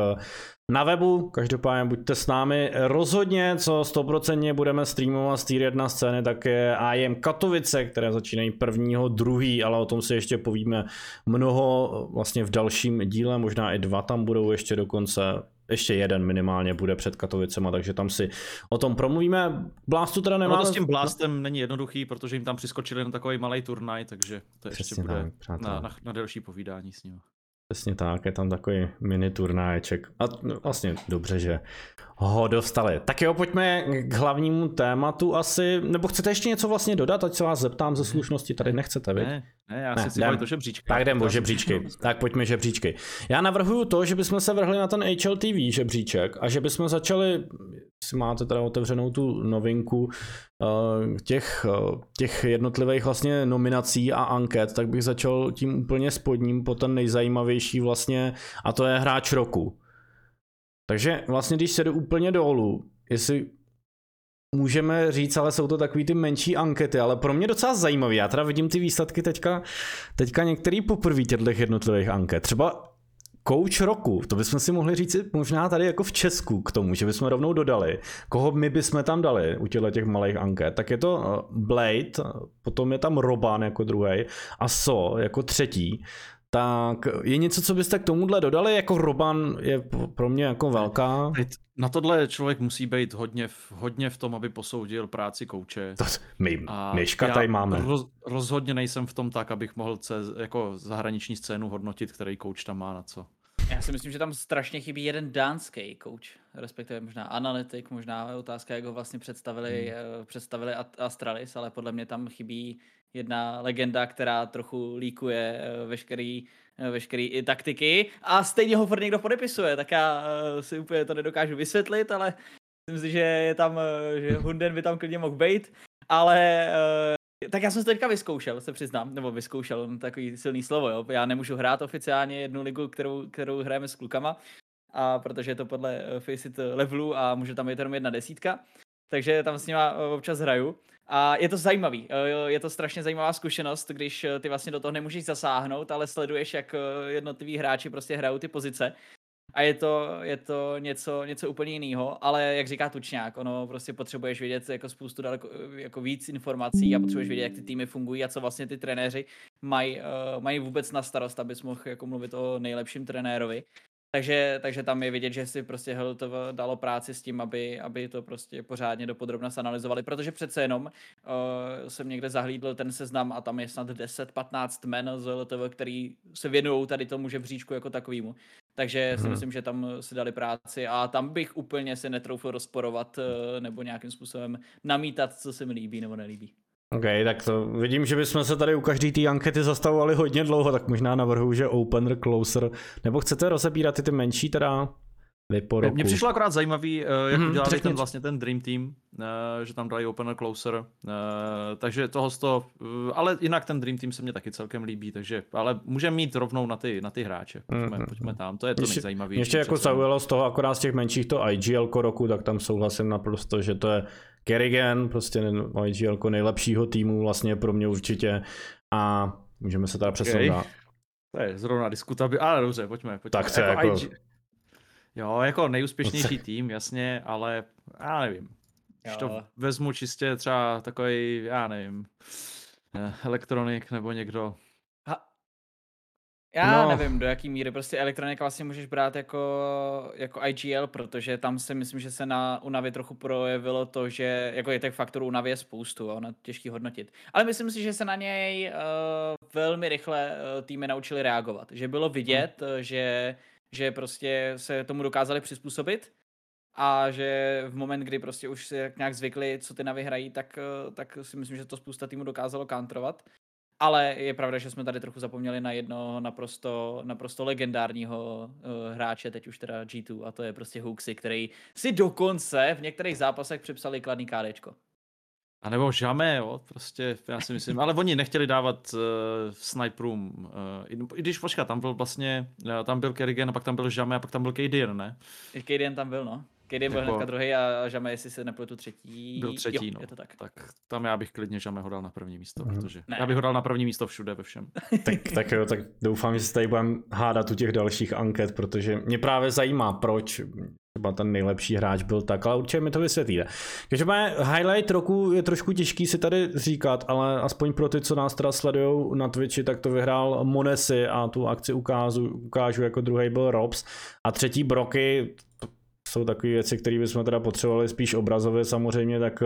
na webu. Každopádně buďte s námi. Rozhodně, co sto procent budeme streamovat z tier jedna scény, tak je á em Katovice, které začínají prvního, druhý, ale o tom si ještě povíme mnoho vlastně v dalším díle, možná i dva tam budou ještě dokonce. Ještě jeden minimálně bude před Katovicema, takže tam si o tom promluvíme. Blastu teda nemá... No to s tím Blastem není jednoduchý, protože jim tam přiskočili na takový malý turnaj, takže to ještě přesně bude tak, na, na, na delší povídání s ním. Přesně tak, je tam takový mini turnáječek. A vlastně dobře, že ho dostali. Tak jo, pojďme k hlavnímu tématu asi, nebo chcete ještě něco vlastně dodat, ať se vás zeptám ze slušnosti, tady nechcete, viď? Ne, ne, já ne, si jdem, to žebříčky. Tak jdem o žebříčky, tak pojďme žebříčky. Já navrhuju to, že bychom se vrhli na ten há el té vé žebříček a že bychom začali, jestli máte teda otevřenou tu novinku těch, těch jednotlivých vlastně nominací a anket, tak bych začal tím úplně spodním po ten nejzajímavější vlastně a to je hráč roku. Takže vlastně, když se jde úplně dolů, jestli můžeme říct, ale jsou to takový ty menší ankety, ale pro mě docela zajímavý. Já teda vidím ty výsledky teďka, teďka některý poprvé těchto jednotlivých anket. Třeba Coach roku, to bychom si mohli říct možná tady jako v Česku k tomu, že bychom rovnou dodali, koho my bychom tam dali u těchto těch malých anket, tak je to Blade, potom je tam Roban jako druhý a So jako třetí. Tak je něco, co byste k tomuhle dodali, jako Roban je pro mě jako velká. Na tohle člověk musí být hodně v, hodně v tom, aby posoudil práci kouče. To, my myška tady máme. Roz, rozhodně nejsem v tom tak, abych mohl cez, jako zahraniční scénu hodnotit, který kouč tam má na co. Já si myslím, že tam strašně chybí jeden dánský kouč, respektive možná analytik, možná otázka, jak ho vlastně představili, hmm. představili Astralis, ale podle mě tam chybí jedna legenda, která trochu líkuje veškerý, veškerý i taktiky a stejně ho furt někdo podepisuje, tak já si úplně to nedokážu vysvětlit, ale myslím si, že je tam, že Hunden by tam klidně mohl být, ale tak já jsem to teďka vyzkoušel, se přiznám, nebo vyzkoušel, takový silný slovo, jo. Já nemůžu hrát oficiálně jednu ligu, kterou, kterou hrajeme s klukama, a protože je to podle Faceit levelu a může tam být jenom jedna desítka, takže tam s nima občas hraju. A je to zajímavý, je to strašně zajímavá zkušenost, když ty vlastně do toho nemůžeš zasáhnout, ale sleduješ, jak jednotliví hráči prostě hrajou ty pozice. A je to, je to něco, něco úplně jiného, ale jak říká Tučňák, ono prostě potřebuješ vědět jako spoustu daleko, jako víc informací a potřebuješ vědět, jak ty týmy fungují a co vlastně ty trenéři mají, mají vůbec na starost, abys mohl jako mluvit o nejlepším trenérovi. Takže, takže tam je vidět, že si prostě H L T V dalo práci s tím, aby, aby to prostě pořádně dopodrobna analyzovali, protože přece jenom uh, jsem někde zahlídl ten seznam a tam je snad deset patnáct men z H L T V, který se věnují tady tomu žebříčku jako takovýmu. Takže si hmm. myslím, že tam si dali práci a tam bych úplně si netroufl rozporovat uh, nebo nějakým způsobem namítat, co se mi líbí nebo nelíbí. OK, tak to vidím, že bychom se tady u každé té ankety zastavovali hodně dlouho, tak možná navrhuji, že opener, closer, nebo chcete rozebírat i ty menší teda vyporu. Mně přišlo akorát zajímavý, jak hmm, udělali ten, vlastně ten Dream Team, že tam dali opener, closer, takže toho z toho, ale jinak ten Dream Team se mě taky celkem líbí, takže, ale můžeme mít rovnou na ty, na ty hráče, pojďme, hmm. pojďme tam, to je to nejzajímavější. Ještě jako zaujalo z toho akorát z těch menších to I G L ko roku, tak tam souhlasím naprosto, že to je Kerrigan, prostě I G L ko nejlepšího týmu vlastně pro mě určitě a můžeme se teda přesunout. Okay. To je zrovna diskutabil, ale dobře, pojďme. pojďme. Tak to jako je jako... I G... Jo, jako nejúspěšnější tým, jasně, ale já nevím. Když to vezmu čistě třeba takový, já nevím, Elektronik nebo někdo. Já no. nevím, do jaký míry, prostě elektronika vlastně můžeš brát jako, jako I G L, protože tam si myslím, že se na Unavě trochu projevilo to, že jako je těch faktorů Unavě spoustu a ono je těžký hodnotit. Ale myslím si, že se na něj uh, velmi rychle uh, týmy naučili reagovat, že bylo vidět, hmm. že, že prostě se tomu dokázali přizpůsobit a že v moment, kdy prostě už se nějak zvykli, co ty Navy hrají, tak, uh, tak si myslím, že to spousta týmů dokázalo counterovat. Ale je pravda, že jsme tady trochu zapomněli na jednoho naprosto, naprosto legendárního uh, hráče, teď už teda G dva, a to je prostě Huxi, který si dokonce v některých zápasech připsali kladný kádečko. A nebo žamé, jo, prostě, já si myslím, ale oni nechtěli dávat uh, sniperům, uh, i když počkat, tam byl vlastně, uh, tam byl Kerrigan, a pak tam byl žamé, a pak tam byl Kadian, ne? Kadian tam byl, no. Kadian byl jako... hnedka druhý a žamé, jestli se nepletu třetí. Byl třetí, jo, no. Je to tak. Tak tam já bych klidně žamé ho dal na první místo, mm. protože ne. já bych ho dal na první místo všude ve všem. tak, tak jo, tak doufám, že se tady budeme hádat u těch dalších anket, protože mě právě zajímá, proč třeba ten nejlepší hráč byl tak, ale určitě mi to vysvětlíte. Každopádně highlight roku je trošku těžký si tady říkat, ale aspoň pro ty, co nás teda sledujou na Twitchi, tak to vyhrál Monesi a tu akci ukážu, ukážu jako druhý byl Robs a třetí Broky. Jsou takové věci, které bychom teda potřebovali spíš obrazově samozřejmě, tak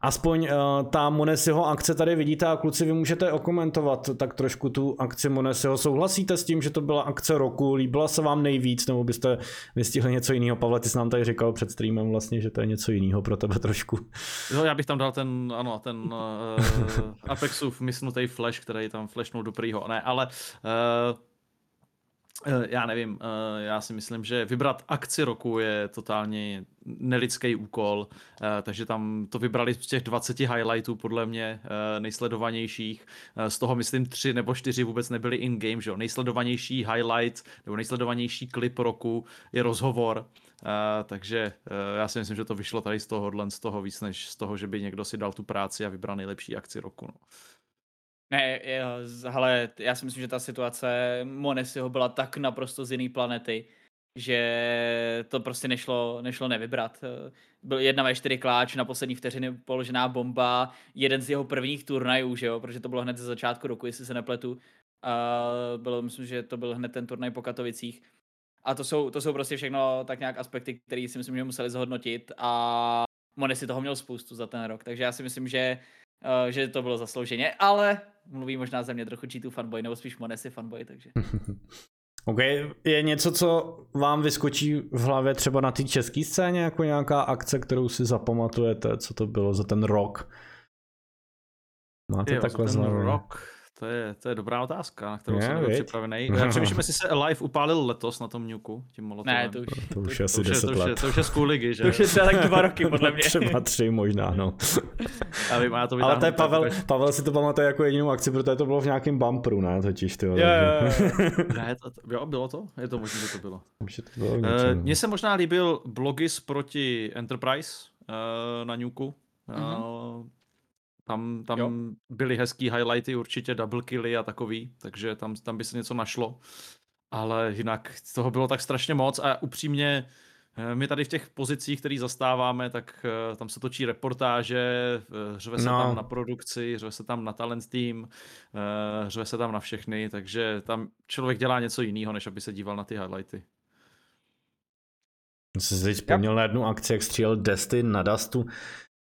aspoň ta Monesiho akce tady vidíte a kluci vy můžete okomentovat tak trošku tu akci Monesiho. Souhlasíte s tím, že to byla akce roku, líbila se vám nejvíc, nebo byste vystihli něco jiného? Pavle, ty jsi nám tady říkal před streamem vlastně, že to je něco jiného pro tebe trošku. No, já bych tam dal ten, ano, ten uh, Apexův mysnutý flash, který tam flashnul do prýho, ne, ale... Uh... Já nevím, já si myslím, že vybrat akci roku je totálně nelidský úkol, takže tam to vybrali z těch dvaceti highlightů podle mě nejsledovanějších, z toho myslím tři nebo čtyři vůbec nebyly in-game, že jo, nejsledovanější highlight nebo nejsledovanější klip roku je rozhovor, takže já si myslím, že to vyšlo tady z tohohle, z toho víc, než z toho, že by někdo si dal tu práci a vybral nejlepší akci roku, no. Ne, je, hele, já si myslím, že ta situace Monesiho byla tak naprosto z jiný planety, že to prostě nešlo, nešlo nevybrat. Byl jedna na čtyři kláč, na poslední vteřiny položená bomba, jeden z jeho prvních turnajů, že jo, protože to bylo hned ze začátku roku, jestli se nepletu. A bylo, myslím, že to byl hned ten turnaj po Katovicích. A to jsou, to jsou prostě všechno tak nějak aspekty, které si myslím, že museli zhodnotit, a Monesi toho měl spoustu za ten rok, takže já si myslím, že, uh, že to bylo zaslouženě, ale mluví možná za mě trochu G dva fanboy, nebo spíš Monesi fanboy, takže. OK, je něco, co vám vyskočí v hlavě třeba na té české scéně, jako nějaká akce, kterou si zapamatujete, co to bylo za ten rok? Máte jo, takhle zlavený? To je, to je dobrá otázka, na kterou yeah, jsem nebyl připravený. No. Přemýšlím, jestli se live upálil letos na tom Nuku, tím molotovem. Ne, to už, to, to už to, asi to deset je, let. To už je, to už je z cool ligy, že? To už je tak dva roky, podle mě. Třeba tři možná, no. Já vím, já to ale to je Pavel, Pavel si to pamatuje jako jedinou akci, protože to bylo v nějakém bumperu, ne? Totiž, ty vole. Yeah. Ne, to, jo, bylo to? Je to možné, že to bylo. bylo uh, Mně se možná líbil Blogis proti Enterprise uh, na Nuku. Mm-hmm. Uh, Tam, tam byly hezký highlighty, určitě double killy a takový, takže tam, tam by se něco našlo. Ale jinak toho bylo tak strašně moc a upřímně my tady v těch pozicích, které zastáváme, tak tam se točí reportáže, řve se no. tam na produkci, řve se tam na talent team, řve se tam na všechny, takže tam člověk dělá něco jiného, než aby se díval na ty highlighty. Jsi si vzpomněl na jednu akci, jak střílel Desty na Dustu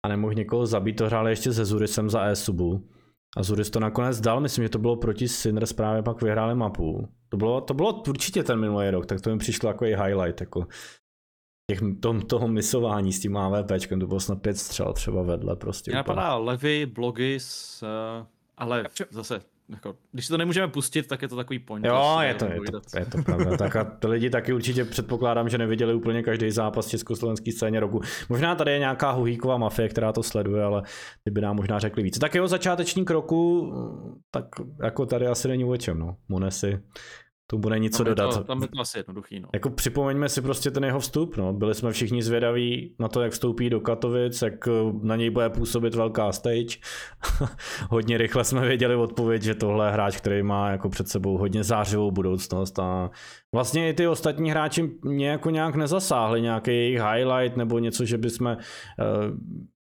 a nemohl někoho zabít, to hráli ještě se Zurisem za Esubu. A Zuris to nakonec dal, myslím, že to bylo proti Synres, právě pak vyhráli mapu. To bylo, to bylo určitě ten minulý rok, tak to mi přišlo jako i highlight, jako těch, tom, toho misování s tím AWPčkem, to bylo snad pět střel třeba vedle prostě. Mě napadá Levy, Blogis, ale zase, jako, když si to nemůžeme pustit, tak je to takový point. Jo, je to, je to, je to pravda. Tak a lidi taky určitě předpokládám, že neviděli úplně každý zápas československé scéně roku. Možná tady je nějaká huhýková mafie, která to sleduje, ale ty by nám možná řekli víc. Tak jeho začáteční kroku, tak jako tady asi není o čem, no. Monesi, to bude nic co dodat. To, tam je to asi jednoduchý, no. Jako připomeňme si prostě ten jeho vstup, no. Byli jsme všichni zvědaví na to, jak vstoupí do Katovic, jak na něj bude působit velká stage. Hodně rychle jsme věděli odpověď, že tohle je hráč, který má jako před sebou hodně zářivou budoucnost, a vlastně i ty ostatní hráči mě jako nějak nezasáhli, nějaký jejich highlight nebo něco, že bychom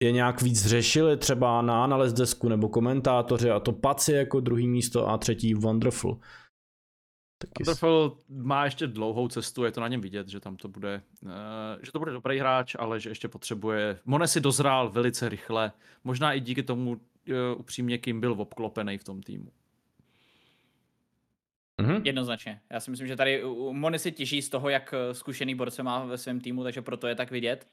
je nějak víc řešili třeba na analyz desku nebo komentátoři, a to Paci jako druhý místo a třetí Wonderful. Wonderful má ještě dlouhou cestu, je to na něm vidět, že tam to bude, že to bude dobrý hráč, ale že ještě potřebuje. Monesi dozrál velice rychle, možná i díky tomu upřímně, kým byl obklopený v tom týmu. Mm-hmm. Jednoznačně. Já si myslím, že tady Monesi těží z toho, jak zkušený borce má ve svém týmu, takže proto je tak vidět.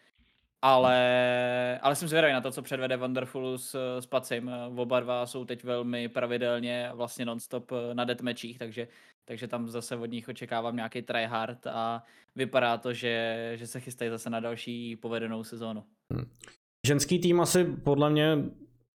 Ale, ale jsem zvědavý na to, co předvede Wonderful s, s Pacim. Oba dva jsou teď velmi pravidelně vlastně non-stop na deathmatchích, takže, takže tam zase od nich očekávám nějaký tryhard a vypadá to, že, že se chystají zase na další povedenou sezónu. Hmm. Ženský tým asi podle mě,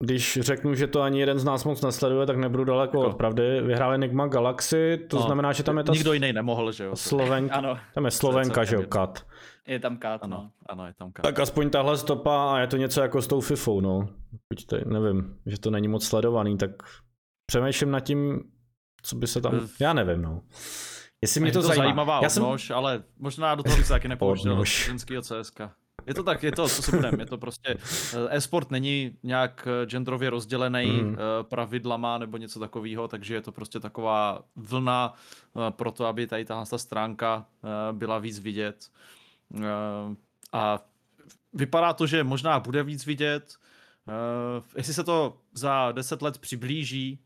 když řeknu, že to ani jeden z nás moc nesleduje, tak nebudu daleko od pravdy. Vyhráli Nigma Galaxy, to no, znamená, že tam je ta... Nikdo jiný nemohl, že jo? Slovenka, ano. Tam je Slovenka, že jo, Kat. Je tam Kat, ano, no. Ano, je tam Kat. Tak aspoň tahle stopa, a je to něco jako s tou FIFou, no. Pojďte, nevím, že to není moc sledovaný, tak přemýšlím nad tím, co by se tam... Já nevím, no. Jestli mě to, to zajímá. Zajímavá já odnož, jsem... ale možná do toho bych se taky nepoužil do ženského C S ka. Je to tak, je to, co se budeme, je to prostě, e-sport není nějak genderově rozdělený mm. pravidlama nebo něco takového, takže je to prostě taková vlna pro to, aby tady tahle stránka byla víc vidět. A vypadá to, že možná bude víc vidět, jestli se to za deset let přiblíží,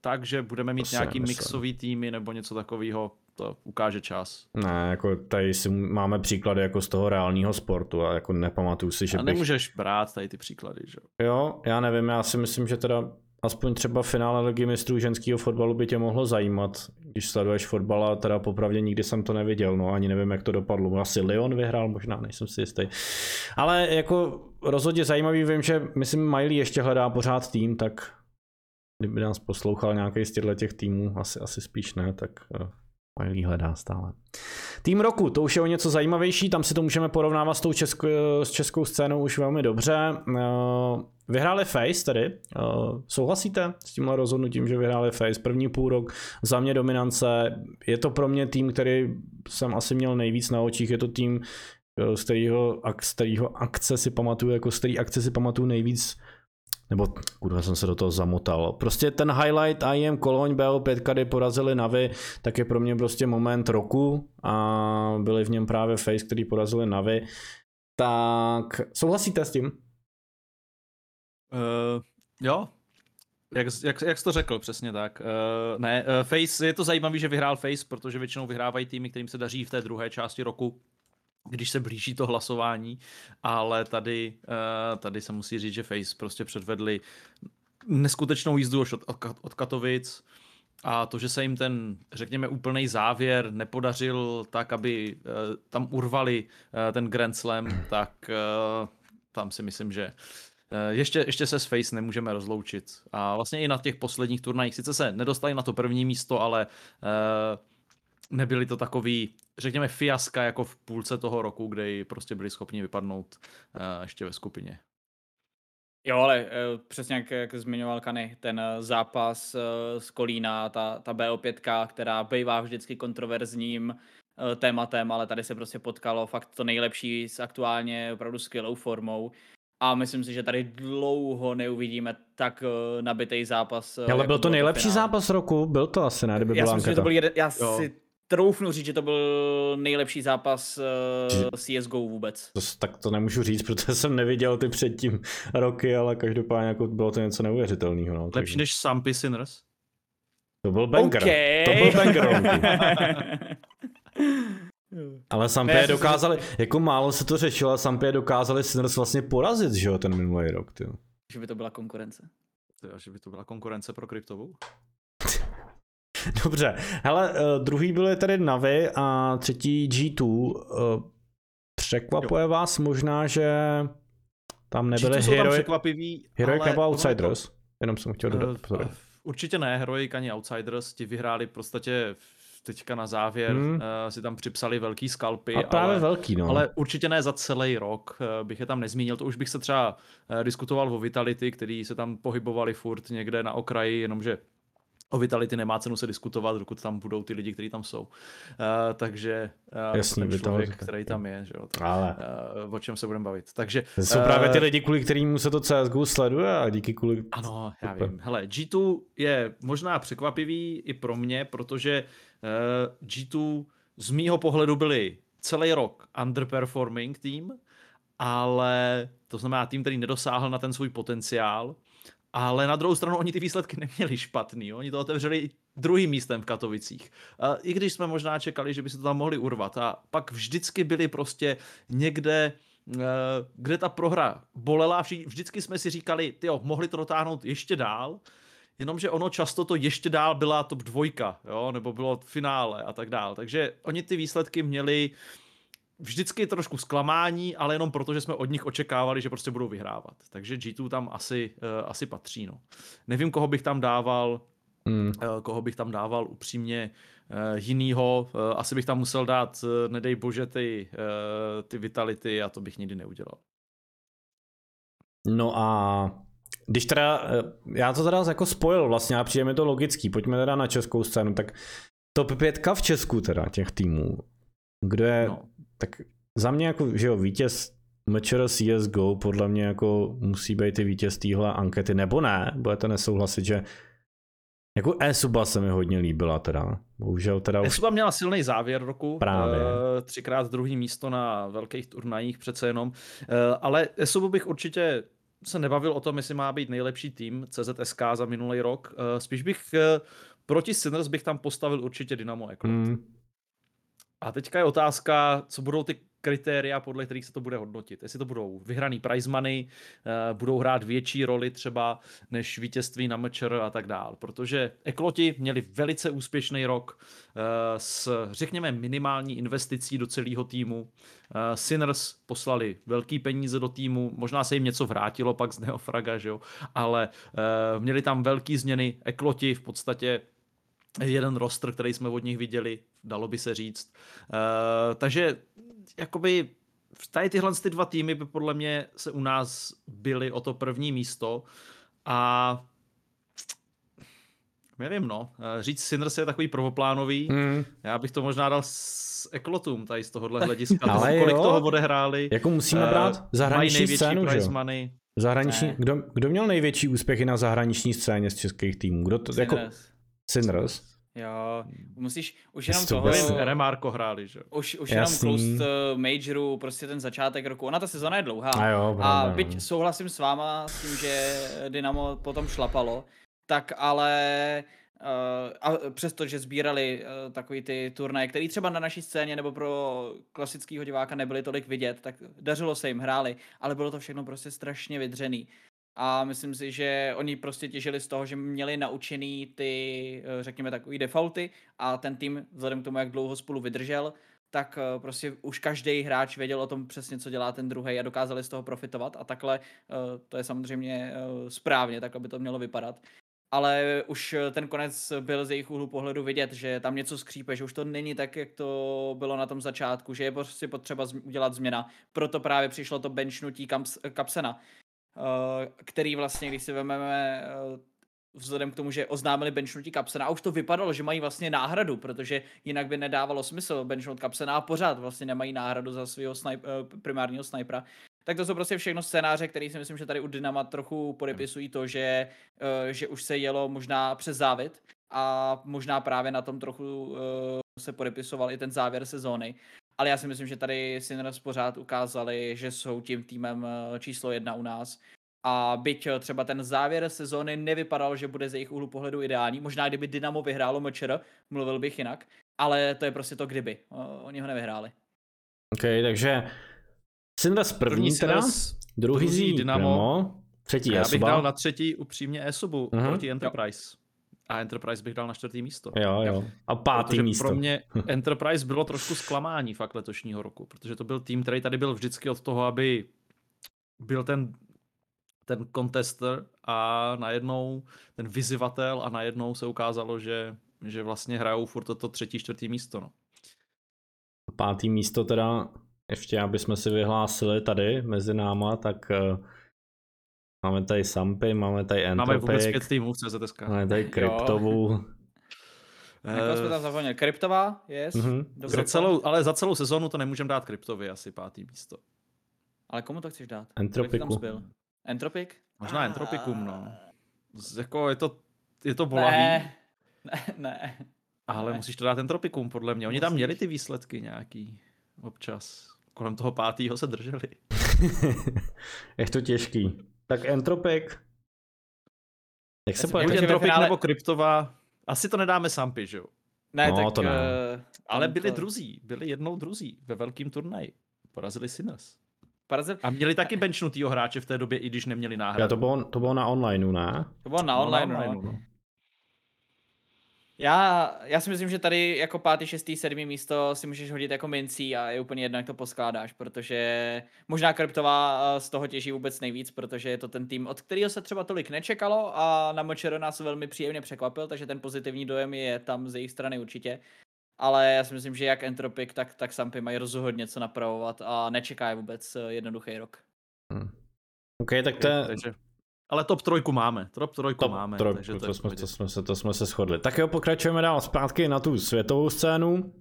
takže budeme mít nějaký mixový týmy nebo něco takového. To ukáže čas. Ne, jako tady si máme příklady jako z toho reálního sportu a jako nepamatuju si, že a nemůžeš bych... brát tady ty příklady, že? Jo, já nevím, já si myslím, že teda aspoň třeba finále Ligy mistrů ženského fotbalu by tě mohlo zajímat, když sleduješ fotbal, a teda popravdě nikdy jsem to neviděl, no ani nevím, jak to dopadlo. Asi Lyon vyhrál možná, nejsem si jistý. Ale jako rozhodně zajímavý, vím, že myslím Miley ještě hledá pořád tým, tak kdyby nás poslouchal nějaký z těchto těch týmů, asi, asi spíš ne, tak Miley hledá stále. Tým roku, to už je o něco zajímavější, tam si to můžeme porovnávat s tou českou, s českou scénou už velmi dobře. Vyhráli Face tedy, souhlasíte s tímhle rozhodnutím, že vyhráli Face? První půl rok, za mě dominance, je to pro mě tým, který jsem asi měl nejvíc na očích, je to tým, z kterého, z kterého akce si pamatuju, jako z který akce si pamatuju nejvíc. Nebo kurva jsem se do toho zamotal. Prostě ten highlight I M Koloň bé el pět, kdy porazili Navi, tak je pro mě prostě moment roku a byli v něm právě Face, který porazili Navi. Tak souhlasíte s tím? Uh, jo. Jak, jak, jak jsi to řekl, přesně tak. Uh, ne, uh, Face, je to zajímavé, že vyhrál Face, protože většinou vyhrávají týmy, kterým se daří v té druhé části roku, když se blíží to hlasování, ale tady, tady se musí říct, že Face prostě předvedli neskutečnou jízdu od, od Katovic a to, že se jim ten, řekněme, úplný závěr nepodařil tak, aby tam urvali ten Grand Slam, tak tam si myslím, že ještě, ještě se s Face nemůžeme rozloučit. A vlastně i na těch posledních turnajích, sice se nedostali na to první místo, ale nebyli to takový, řekněme, fiaska jako v půlce toho roku, kde prostě byli schopni vypadnout uh, ještě ve skupině. Jo, ale uh, přesně jak, jak zmiňoval Kany, ten uh, zápas uh, z Kolína, ta, ta bé o pět, která bývá vždycky kontroverzním uh, tématem, ale tady se prostě potkalo fakt to nejlepší s aktuálně opravdu skvělou formou. A myslím si, že tady dlouho neuvidíme tak uh, nabitej zápas. Uh, ale byl to nejlepší zápas roku? Byl to asi, ne? Kdyby já byla si myslím, že to byl jeden, já jo. si troufnu říct, že to byl nejlepší zápas uh, C S G O vůbec. To, tak to nemůžu říct, protože jsem neviděl ty předtím roky, ale každopádně jako bylo to něco neuvěřitelného. No, lepší takže než Sampy Synres? To byl banger. Okay. To byl banger. Ale Sampy je dokázali, jako málo se to řešilo, ale Sampy je dokázali Synres vlastně porazit, že jo, ten minulý rok, ty. Že by to byla konkurence. Jo, že by to byla konkurence pro kryptovou. Dobře, hele, druhý byly tady Navi a třetí G dva. Překvapuje jo. vás možná, že tam nebyly Heroic nebo Outsiders? To... Jenom jsem chtěl dodat. Uh, určitě ne, Heroic ani Outsiders, ti vyhráli v podstatě teďka na závěr, hmm. uh, si tam připsali velký skalpy, a právě ale, velký, no. ale určitě ne za celý rok, uh, bych je tam nezmínil, to už bych se třeba uh, diskutoval o Vitality, který se tam pohybovali furt někde na okraji, jenomže o Vitality nemá cenu se diskutovat, dokud tam budou ty lidi, kteří tam jsou. Uh, takže uh, jasný, ten člověk, který tam je, že jo, tak, ale. Uh, o čem se budeme bavit. Takže to jsou uh, právě ty lidi, kvůli kterým se to C S G O sleduje a díky kvůli... Ano, já vím. Hele, G dva je možná překvapivý i pro mě, protože uh, G dva z mýho pohledu byli celý rok underperforming tým, ale to znamená tým, který nedosáhl na ten svůj potenciál. Ale na druhou stranu oni ty výsledky neměli špatný, jo? Oni to otevřeli druhým místem v Katovicích. I když jsme možná čekali, že by se to tam mohli urvat a pak vždycky byli prostě někde, kde ta prohra bolela, vždycky jsme si říkali, tyjo, mohli to dotáhnout ještě dál, jenomže ono často to ještě dál byla top dvojka, jo? Nebo bylo v finále a tak dál. Takže oni ty výsledky měli vždycky trošku zklamání, ale jenom proto, že jsme od nich očekávali, že prostě budou vyhrávat. Takže G dva tam asi, uh, asi patří. No. Nevím, koho bych tam dával, mm. uh, koho bych tam dával upřímně uh, jinýho. Uh, asi bych tam musel dát, uh, nedej bože, ty, uh, ty Vitality a to bych nikdy neudělal. No a když teda, já to teda jako spojil vlastně a přijde mi to logický, pojďme teda na českou scénu, tak top pětka v Česku teda těch týmů, kdo je... No. Tak za mě jako, že jo, vítěz M Č R C S G O podle mě jako musí být i vítěz téhle ankety, nebo ne, budete nesouhlasit, že jako Esuba se mi hodně líbila teda, bohužel teda už... Esuba měla silný závěr roku, právě. Třikrát druhý místo na velkých turnajích přece jenom, ale Esubu bych určitě se nebavil o tom, jestli má být nejlepší tým C Z S K za minulý rok, spíš bych proti Synres bych tam postavil určitě Dynamo Eklund. Mm. A teďka je otázka, co budou ty kritéria, podle kterých se to bude hodnotit. Jestli to budou vyhraný prize money, budou hrát větší roli třeba než vítězství na M Č R a tak dál. Protože Ekloti měli velice úspěšný rok s, řekněme, minimální investicí do celého týmu. Synres poslali velký peníze do týmu, možná se jim něco vrátilo pak z Neofraga, že jo? Ale měli tam velký změny. Ekloti v podstatě jeden roster, který jsme od nich viděli, dalo by se říct. Uh, takže jakoby tady tyhle ty dva týmy by podle mě se u nás byly o to první místo a nevím, no. Říct Synres je takový prvoplánový. Hmm. Já bych to možná dal s Eklotům tady z tohohle hlediska. To, kolik jo. toho odehráli. Jako musíme uh, brát zahraniční scénu, prize money. Zahraniční, kdo, kdo měl největší úspěchy na zahraniční scéně z českých týmů? Kdo to, jako Synres. Jo, musíš už jenom toho Remarko hráli, že? Už, už jenom kloust Majoru, prostě ten začátek roku. Ona ta sezona je dlouhá. A, jo, a byť souhlasím s váma s tím, že Dynamo potom šlapalo, tak ale uh, přesto, že sbírali uh, takový ty turnaje, který třeba na naší scéně nebo pro klasického diváka nebyly tolik vidět, tak dařilo se jim, hráli, ale bylo to všechno prostě strašně vydřený. A myslím si, že oni prostě těžili z toho, že měli naučený ty, řekněme, takový defaulty a ten tým, vzhledem k tomu, jak dlouho spolu vydržel, tak prostě už každý hráč věděl o tom přesně, co dělá ten druhej a dokázali z toho profitovat a takhle to je samozřejmě správně, takhle by to mělo vypadat. Ale už ten konec byl z jejich úhlu pohledu vidět, že tam něco skřípe, že už to není tak, jak to bylo na tom začátku, že je prostě potřeba udělat změna. Proto právě přišlo to benchnutí Kapsena, který vlastně, když si vezmeme, vzhledem k tomu, že oznámili benchnutí Kapsena, a už to vypadalo, že mají vlastně náhradu, protože jinak by nedávalo smysl benchnout Kapsena a pořád vlastně nemají náhradu za svého snipe- primárního snipera. Tak to jsou prostě všechno scénáře, které si myslím, že tady u Dynama trochu podepisují to, že, že už se jelo možná přes závit a možná právě na tom trochu se podepisoval i ten závěr sezóny. Ale já si myslím, že tady Synres pořád ukázali, že jsou tím týmem číslo jedna u nás. A byť třeba ten závěr sezóny nevypadal, že bude z jejich úhlu pohledu ideální. Možná kdyby Dynamo vyhrálo M Č R, mluvil bych jinak. Ale to je prostě to kdyby. Oni ho nevyhráli. OK, takže Synres první teda, druhý zí Dynamo, třetí Esuba. Já bych dal na třetí upřímně Esubu uh-huh. proti Enterprise. A Enterprise bych dal na čtvrtý místo. Jo, jo. A pátý protože místo. Pro mě Enterprise bylo trošku zklamání fakt letošního roku, protože to byl tým, který tady byl vždycky od toho, aby byl ten, ten contester a najednou ten vyzivatel a najednou se ukázalo, že, že vlastně hrajou furt toto třetí, čtvrtý místo. No. Pátý místo teda, ještě abychom si vyhlásili tady mezi náma, tak... Máme tady Sampy, máme tady Enterprise. Máme vůbec pět týmů v C Z S K. Máme tady Kryptovou. Jako jsme tam zapomněli. Kryptová, yes. Mm-hmm. Za celou, ale za celou sezonu to nemůžeme dát Kryptově asi pátý místo. Ale komu to chceš dát? Entropiku. Entropik? Možná ah. Entropikum, no. Jako je to, je to bolavý. Ne, ne, ne. Ale ne. Musíš to dát Entropikum, podle mě. Oni musíš. Tam měli ty výsledky nějaký občas. Kolem toho pátýho se drželi. Je to těžký. Tak Entropik. Jak se pojede? Buď Entropik finále... nebo Kryptová. Asi to nedáme Sampy, že jo? Ne, no, tak... To ne. Ale byli to... druzí. Byli jednou druzí ve velkém turnaji. Porazili Synres. Porazil... A měli taky benchnutýho hráče v té době, i když neměli náhradu. Já, to, bylo, to bylo na onlineu, ne? To bylo na onlineu, no. Online, no. Já, já si myslím, že tady jako pátý, šestý, sedmý místo si můžeš hodit jako mincí a je úplně jedno, jak to poskládáš, protože možná Kryptová z toho těží vůbec nejvíc, protože je to ten tým, od kterého se třeba tolik nečekalo a na Močero nás velmi příjemně překvapil, takže ten pozitivní dojem je tam z jejich strany určitě. Ale já si myslím, že jak Entropic, tak, tak Sampy mají rozhodně co napravovat a nečeká je vůbec jednoduchý rok. Hmm. OK, tak to je... Takže... Ale top trojku máme, top trojku top máme. Trojku, takže to, to, jsme, to, jsme se, to jsme se shodli. Tak jo, pokračujeme dál zpátky na tu světovou scénu.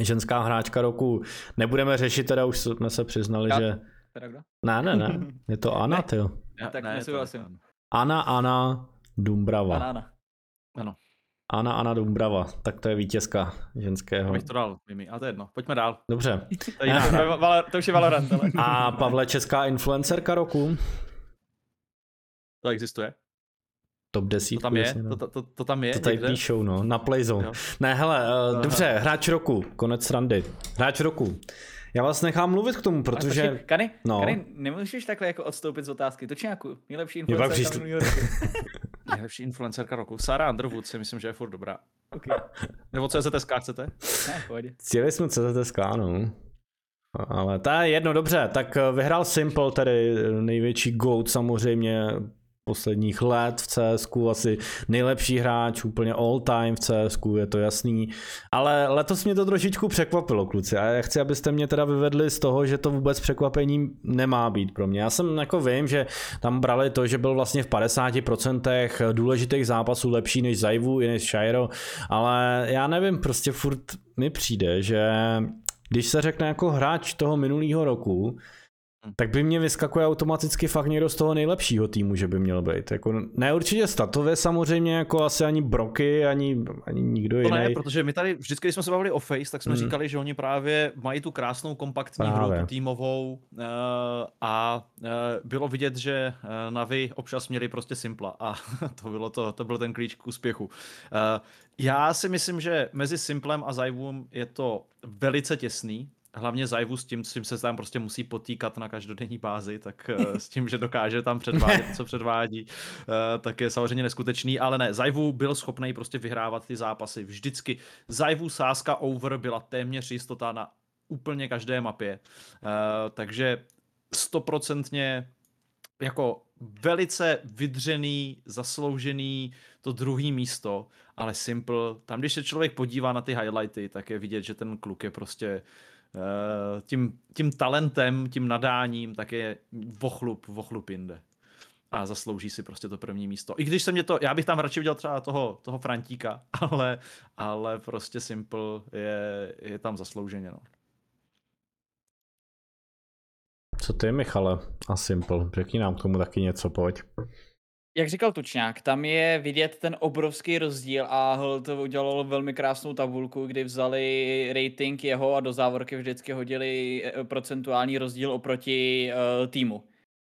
Ženská hráčka roku nebudeme řešit, teda už jsme se přiznali, já, že... Teda kdo? Ne, ne, ne, je to Ana, ty jo. Tak nesouhlasím. Ana. Ana, Ana, Dumbrava. Ana, Ana. Ano. Ana, Ana Dumbrava, tak to je vítězka ženského. Abych to dal, Mimi, ale to je jedno, pojďme dál. Dobře. to, je, to, je, to už je Valorant, ale... A Pavle, česká influencerka roku. To existuje? Top deset. To tam je? No. To, to, to tam je? To tady píšou, no. Na Playzone. Jo. Ne, hele, uh, dobře, hráč roku. Konec srandy. Hráč roku. Já vás nechám mluvit k tomu, protože... Taky, Kany, no. Kany, nemůžeš takhle jako odstoupit z otázky. Točňáku, nejlepší influencerka minulého roku. Nejlepší influencerka roku. Sarah Underwood si myslím, že je furt dobrá. Okay. Nebo C Z S K chcete? Ne, pojď. Chtěli jsme C Z S K, no. Ale to je jedno, dobře. Tak vyhrál Simple, tedy největší goat samozřejmě posledních let v C S ku, asi nejlepší hráč úplně all time v C S ku, je to jasný, ale letos mě to trošičku překvapilo, kluci, a já chci, abyste mě teda vyvedli z toho, že to vůbec překvapením nemá být pro mě. Já jsem jako vím, že tam brali to, že byl vlastně v padesát procent důležitých zápasů lepší než Zywoo i než Shiro, ale já nevím, prostě furt mi přijde, že když se řekne jako hráč toho minulého roku, tak by mě vyskakuje automaticky fakt někdo z toho nejlepšího týmu, že by měl být. Jako, ne určitě statově samozřejmě, jako asi ani Broky, ani, ani nikdo jiný. To ne, protože my tady vždycky, když jsme se bavili o Face, tak jsme hmm. říkali, že oni právě mají tu krásnou kompaktní právě. hru týmovou a bylo vidět, že Navi občas měli prostě Simpla a to, bylo to, to byl ten klíč k úspěchu. Já si myslím, že mezi Simplem a Zywoom je to velice těsný. Hlavně Zywoo s tím, s tím se tam prostě musí potýkat na každodenní bázi, tak s tím, že dokáže tam předvádět, co předvádí, tak je samozřejmě neskutečný, ale ne, Zywoo byl schopný prostě vyhrávat ty zápasy vždycky. Zywoo sázka over byla téměř jistota na úplně každé mapě, takže stoprocentně jako velice vydřený, zasloužený to druhý místo, ale Simple, tam když se člověk podívá na ty highlighty, tak je vidět, že ten kluk je prostě Tím, tím talentem, tím nadáním, tak je vochlup, vochlup jinde. A zaslouží si prostě to první místo. I když se mě to, já bych tam radši viděl třeba toho, toho Frantíka, ale, ale prostě Simple je, je tam zaslouženě. No. Co ty, Michale, a Simple? Řekni nám k tomu taky něco, pojď. Jak říkal Tučňák, tam je vidět ten obrovský rozdíl a H L T V udělalo velmi krásnou tabulku, kdy vzali rating jeho a do závorky vždycky hodili procentuální rozdíl oproti uh, týmu.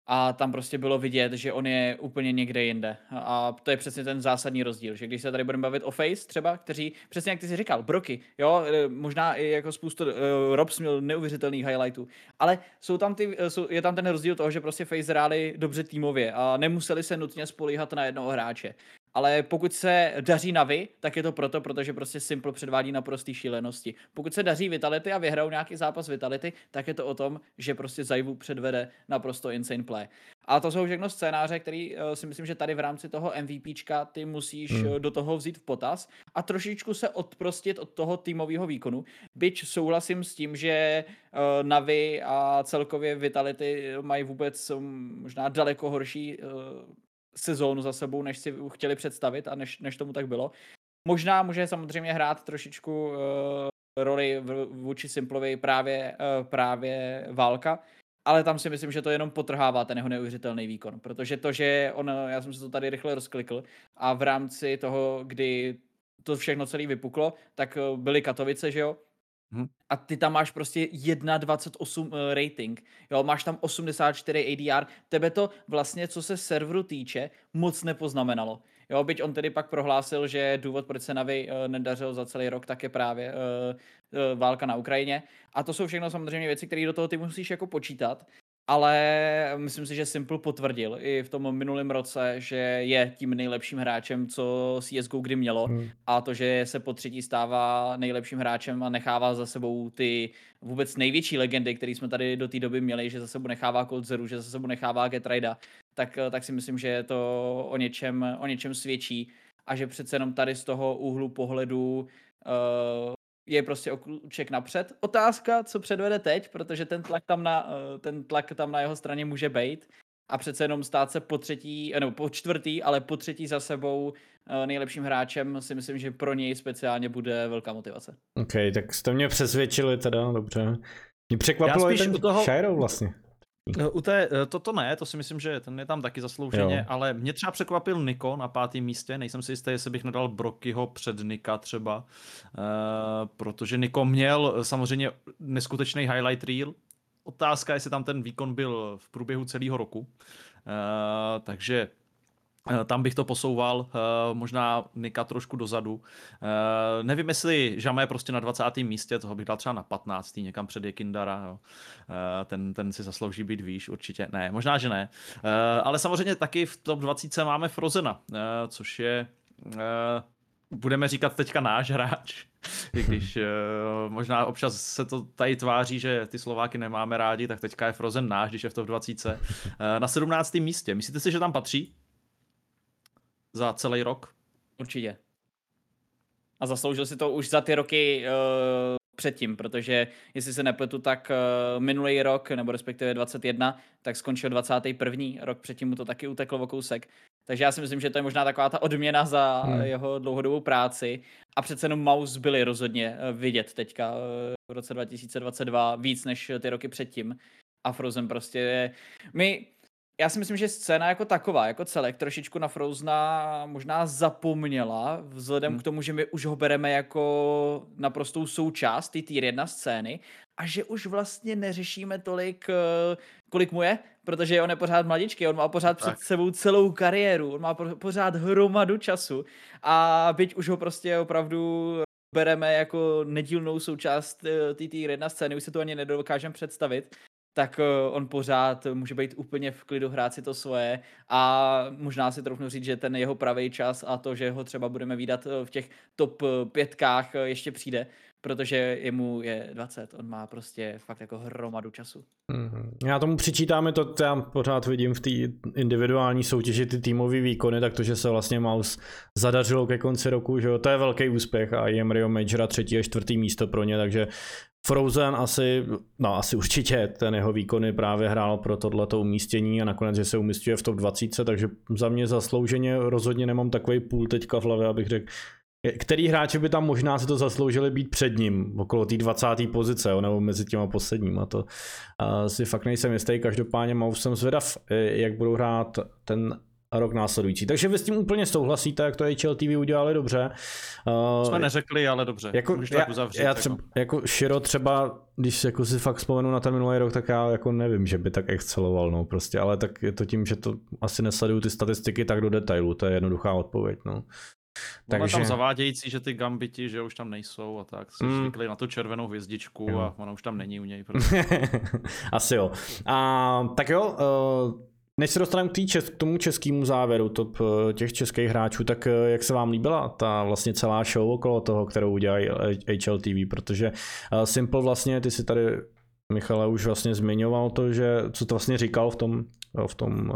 A tam prostě bylo vidět, že on je úplně někde jinde. A to je přesně ten zásadní rozdíl, že když se tady budeme bavit o Face třeba, kteří, přesně jak ty jsi říkal, Broky, jo, možná i jako spoustu uh, Robs měl neuvěřitelných highlightů, ale jsou tam ty, jsou, je tam ten rozdíl toho, že prostě Face hráli dobře týmově a nemuseli se nutně spolíhat na jednoho hráče. Ale pokud se daří Navi, tak je to proto, protože prostě Simple předvádí naprosté šílenosti. Pokud se daří Vitality a vyhrajou nějaký zápas Vitality, tak je to o tom, že prostě Zywoo předvede naprosto insane play. A to jsou všechno scénáře, který si myslím, že tady v rámci toho MVPčka ty musíš hmm. do toho vzít v potaz a trošičku se odprostit od toho týmového výkonu. Byť souhlasím s tím, že Navi a celkově Vitality mají vůbec možná daleko horší sezónu za sebou, než si chtěli představit a než, než tomu tak bylo. Možná může samozřejmě hrát trošičku uh, roli v, vůči Simplovi právě, uh, právě válka, ale tam si myslím, že to jenom potrhává ten jeho neuvěřitelný výkon, protože to, že on, já jsem se to tady rychle rozklikl a v rámci toho, kdy to všechno celý vypuklo, tak byly Katovice, že jo? A ty tam máš prostě jedna dvacet osm rating, jo, máš tam osmdesát čtyři A D R, tebe to vlastně, co se serveru týče, moc nepoznamenalo. Jo, byť on tedy pak prohlásil, že důvod, proč se Navi uh, nedařil za celý rok, tak je právě uh, uh, válka na Ukrajině. A to jsou všechno samozřejmě věci, které do toho ty musíš jako počítat, ale myslím si, že Simple potvrdil i v tom minulém roce, že je tím nejlepším hráčem, co C S G O kdy mělo, hmm. a to, že se po třetí stává nejlepším hráčem a nechává za sebou ty vůbec největší legendy, které jsme tady do té doby měli, že za sebou nechává Cold Zeru, že za sebou nechává Getrida, tak, tak si myslím, že to o něčem, o něčem svědčí a že přece jenom tady z toho úhlu pohledu uh, je prostě okluček napřed. Otázka, co předvede teď, protože ten tlak tam na, ten tlak tam na jeho straně může být a přece jenom stát se po třetí, nebo po čtvrtý, ale po třetí za sebou nejlepším hráčem si myslím, že pro něj speciálně bude velká motivace. OK, tak jste mě přesvědčili teda, dobře. Mě překvapilo i ten toho... Shiro vlastně. U té, to, to ne, to si myslím, že ten je tam taky zaslouženě, jo. Ale mě třeba překvapil Niko na pátém místě, nejsem si jistý, jestli bych nedal Brokyho před Nika třeba, uh, protože Niko měl samozřejmě neskutečný highlight reel, otázka, jestli tam ten výkon byl v průběhu celého roku, uh, takže tam bych to posouval, možná Nika trošku dozadu. Nevím, jestli Žamé prostě na dvacátém místě, toho bych dal třeba na patnáctém někam před Jekindara. Ten, ten si zaslouží být výš, určitě. Ne, možná, že ne. Ale samozřejmě taky v top dvacet máme Frozena, což je, budeme říkat teďka náš hráč. I když možná občas se to tady tváří, že ty Slováky nemáme rádi, tak teďka je Frozen náš, když je v top dvacet. Na sedmnáctém místě. Myslíte si, že tam patří? Za celý rok? Určitě. A zasloužil si to už za ty roky uh, předtím, protože jestli se nepletu, tak uh, minulý rok, nebo respektive dvacet jedna, tak skončil dvacátý první rok, předtím mu to taky uteklo o kousek. Takže já si myslím, že to je možná taková ta odměna za hmm. jeho dlouhodobou práci. A přece jenom Maus byli rozhodně vidět teďka v roce dva tisíce dvacet dva víc než ty roky předtím. A Frozen prostě je... My, já si myslím, že scéna jako taková, jako celek, trošičku na Frozena možná zapomněla, vzhledem hmm. k tomu, že my už ho bereme jako naprostou součást té tier jedna scény a že už vlastně neřešíme tolik, kolik mu je, protože on je pořád mladičký, on má pořád tak. před sebou celou kariéru, on má pořád hromadu času a byť už ho prostě opravdu bereme jako nedílnou součást té tier jedna scény, už se to ani nedokážeme představit, tak on pořád může být úplně v klidu hrát si to svoje a možná si troufnu říct, že ten jeho pravý čas a to, že ho třeba budeme vídat v těch top pětkách ještě přijde, protože jemu je dvacet, on má prostě fakt jako hromadu času. Mm-hmm. Já tomu přičítáme to, já pořád vidím v té individuální soutěži ty týmové výkony, tak to, že se vlastně Maus zadařilo ke konci roku, že jo, to je velký úspěch a je Rio Majora třetí a čtvrtý místo pro ně, takže Frozen asi, no asi určitě ten jeho výkony právě hrál pro tohleto umístění a nakonec, že se umístuje v top dvacet, takže za mě zaslouženě rozhodně nemám takový půl teďka v hlavě, abych řekl, který hráči by tam možná se to zasloužili být před ním, okolo té dvacáté pozice, jo, nebo mezi těma posledníma, to uh, si fakt nejsem jistý, každopádně Maus jsem zvědav, jak budou hrát ten rok následující. Takže vy s tím úplně souhlasíte, jak to H L T V udělali dobře. Uh, jsme neřekli, ale dobře. Jako, já, uzavřít, já třeba, jako Shiro třeba, když jako si fakt vzpomenu na ten minulý rok, tak já jako nevím, že by tak exceloval, no prostě, ale tak je to tím, že to asi nesleduju ty statistiky tak do detailu, to je jednoduchá odpověď, no. Takže... tam zavádějící, že ty gambiti, že už tam nejsou a tak, se mm. zvykli na tu červenou hvězdičku jo. A ona už tam není u něj. Protože... asi jo. A, tak jo, uh, než se dostaneme k, čes, k tomu českému závěru top těch českých hráčů, tak jak se vám líbila ta vlastně celá show okolo toho, kterou udělají H L T V, protože Simple vlastně, ty si tady Michale už vlastně zmiňoval to, že co to vlastně říkal v tom, v tom,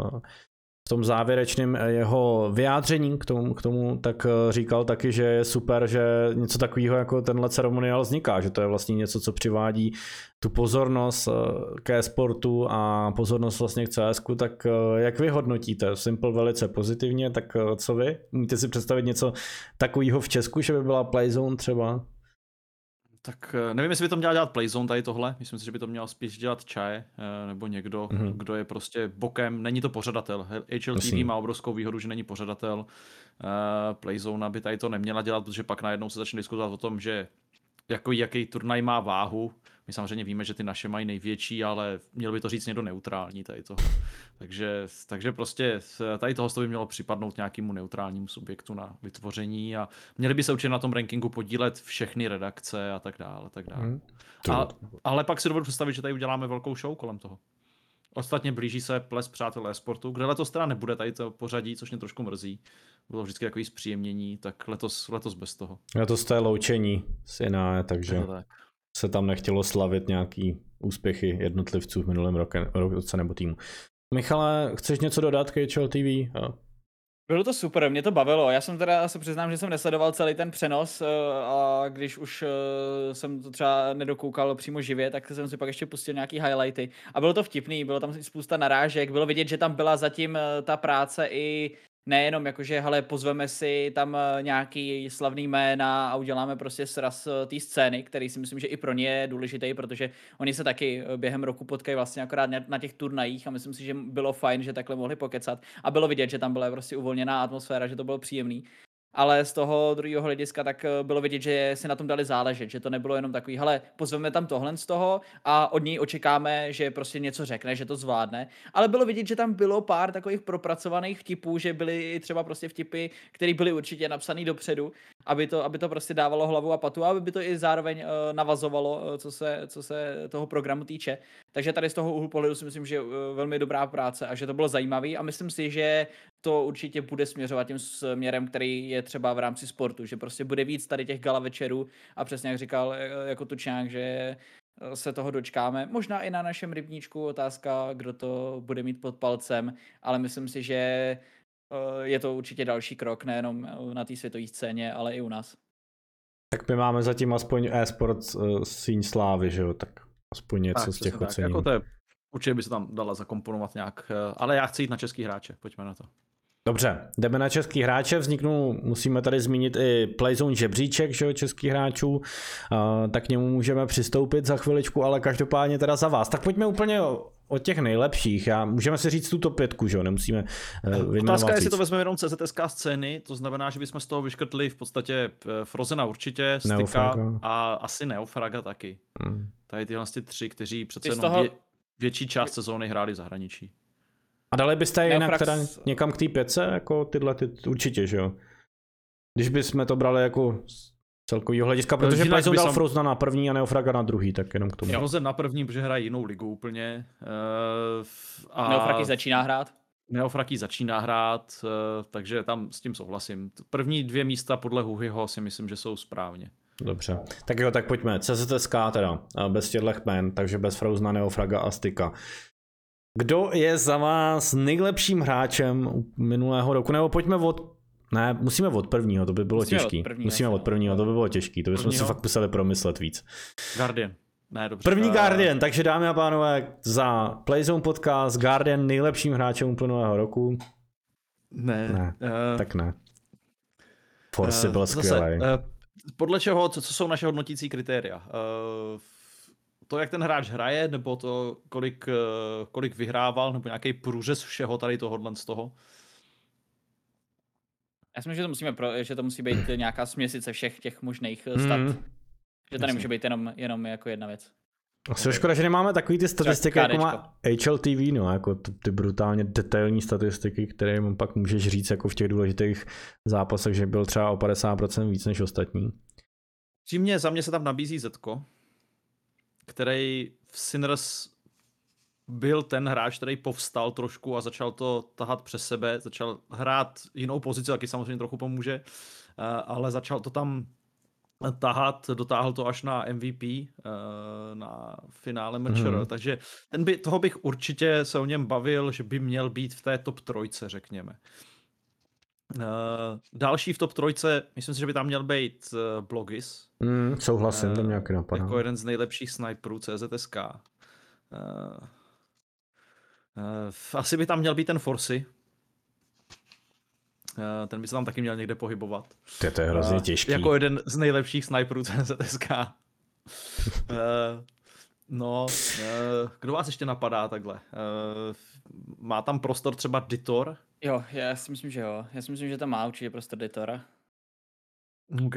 v tom závěrečném jeho vyjádření k tomu, k tomu, tak říkal taky, že je super, že něco takového jako tenhle ceremoniál vzniká, že to je vlastně něco, co přivádí tu pozornost k e-sportu a pozornost vlastně k CSku, tak jak vy hodnotíte? Simple velice pozitivně, tak co vy? Můžete si představit něco takového v Česku, že by byla Playzone třeba? Tak nevím, jestli by to měla dělat Playzone tady tohle, myslím si, že by to měla spíš dělat Čaje, nebo někdo, mm-hmm. kdo je prostě bokem, není to pořadatel, H L T V má obrovskou výhodu, že není pořadatel, Playzone by tady to neměla dělat, protože pak najednou se začne diskutovat o tom, že jako jaký turnaj má váhu, my samozřejmě víme, že ty naše mají největší, ale měl by to říct někdo neutrální tady toho. Takže, takže prostě tady toho by mělo připadnout nějakému neutrálnímu subjektu na vytvoření a měli by se určitě na tom rankingu podílet všechny redakce a tak dále. A tak dále. Hmm. A, ale pak si dovedu představit, že tady uděláme velkou show kolem toho. Ostatně blíží se ples přátel e-sportu, kde letos teda nebude tady to pořadí, což mě trošku mrzí. Bylo vždycky takový zpříjemnění, tak letos, letos bez toho. Letos to je loučení syna, takže... se tam nechtělo slavit nějaký úspěchy jednotlivců v minulém roce, roce nebo týmu. Michale, chceš něco dodat k H L T V? A... Bylo to super, mě to bavilo. Já jsem teda se přiznám, že jsem nesledoval celý ten přenos a když už jsem to třeba nedokoukal přímo živě, tak jsem si pak ještě pustil nějaký highlighty. A bylo to vtipný, bylo tam spousta narážek, bylo vidět, že tam byla zatím ta práce i nejenom jakože, hele, pozveme si tam nějaký slavný jména a uděláme prostě sraz té scény, který si myslím, že i pro ně je důležitý, protože oni se taky během roku potkají vlastně akorát na těch turnajích a myslím si, že bylo fajn, že takhle mohli pokecat a bylo vidět, že tam byla prostě uvolněná atmosféra, že to bylo příjemný. Ale z toho druhého hlediska tak bylo vidět, že si na tom dali záležet, že to nebylo jenom takový, hele, pozveme tam tohle z toho a od ní očekáme, že prostě něco řekne, že to zvládne. Ale bylo vidět, že tam bylo pár takových propracovaných vtipů, že byly třeba prostě vtipy, které byly určitě napsané dopředu, aby to, aby to prostě dávalo hlavu a patu, aby by to i zároveň navazovalo, co se, co se toho programu týče. Takže tady z toho úhlu pohledu si myslím, že je velmi dobrá práce a že to bylo zajímavý a myslím si, že to určitě bude směřovat tím směrem, který je třeba v rámci sportu, že prostě bude víc tady těch gala večerů a přesně jak říkal jako Tučňák, že se toho dočkáme. Možná i na našem rybníčku otázka, kdo to bude mít pod palcem, ale myslím si, že je to určitě další krok, nejenom na té světové scéně, ale i u nás. Tak my máme zatím aspoň e-sport uh, síň slávy, že jo, tak aspoň něco tak, z těch ocením. Jako to je, určitě by se tam dala zakomponovat nějak, ale já chci jít na český hráče, pojďme na to. Dobře, jdeme na český hráče, vzniknou, musíme tady zmínit i Playzone žebříček, že jo, českých hráčů, uh, tak k němu můžeme přistoupit za chviličku, ale každopádně teda za vás. Tak pojďme úplně od těch nejlepších a můžeme si říct tu top pětku, že jo, nemusíme uh, vyjmenovat. Otázka je, jestli to vezmeme jenom C Z S K scény, to znamená, že bychom z toho vyškrtli v podstatě Frozena určitě, Styka a asi Neofraga taky. Hmm. Tady tyhle tři, kteří přece jenom toho... vě, větší část sezóny hráli v zahraničí. A dali byste je jinak teda někam k té pětce, jako tyhle, ty, určitě, že jo? Když bychom to brali jako z celkovýho hlediska, protože Playzone dal sam... Frozena na první a Neofraga na druhý, tak jenom k tomu. Frozen na první, protože hraje jinou ligu úplně. A... Neofraky začíná hrát? Neofraky začíná hrát, takže tam s tím souhlasím. První dvě místa podle Huhyho si myslím, že jsou správně. Dobře, tak jo, tak pojďme. C Z S K teda, bez těchto jmen, takže bez Frozena, Neofraga a Styka. Kdo je za vás nejlepším hráčem minulého roku? Nebo pojďme od... Ne, musíme od prvního, to by bylo musíme těžký. Od prvního, musíme od prvního, to by bylo těžký. To bychom si fakt museli promyslet víc. Guardian. Ne, dobře. První Guardian, takže dámy a pánové, za Playzone podcast Guardian nejlepším hráčem úplného roku. Ne. ne. Uh, tak ne. Forzy uh, byl skvělej. Uh, podle čeho, co, co jsou naše hodnotící kritéria? Uh, To, jak ten hráč hraje, nebo to, kolik, kolik vyhrával, nebo nějaký průřez všeho tady tohohle z toho? Já si myslím, že to, musíme pro, že to musí být nějaká směsice všech těch možných stat. Mm. Že to nemůže být jenom, jenom jako jedna věc. Asi je škoda, že nemáme takový ty statistiky, jako má H L T V, no, jako ty brutálně detailní statistiky, které pak můžeš říct jako v těch důležitých zápasech, že byl třeba o padesát procent víc než ostatní. Přímě za mě se tam nabízí Zetko, který v Synres byl ten hráč, který povstal trošku a začal to tahat přes sebe, začal hrát jinou pozici, taky samozřejmě trochu pomůže, ale začal to tam tahat, dotáhl to až na M V P, na finále Major, hmm. takže ten by, toho bych určitě se o něm bavil, že by měl být v té top trojce, řekněme. Uh, další v top trojce, myslím si, že by tam měl být uh, Blogis. Mm, souhlasím, to mě nějaký napadá. Uh, jako jeden z nejlepších sniperů C Z S K. Uh, uh, asi by tam měl být ten Forzy. Uh, ten by se tam taky měl někde pohybovat. To, to je hrozně uh, těžký. Jako jeden z nejlepších sniperů C Z S K. uh, no, uh, kdo vás ještě napadá takhle? Uh, má tam prostor třeba Ditor? Jo, já si myslím, že jo. Já si myslím, že tam má určitě prostor Ditora. OK.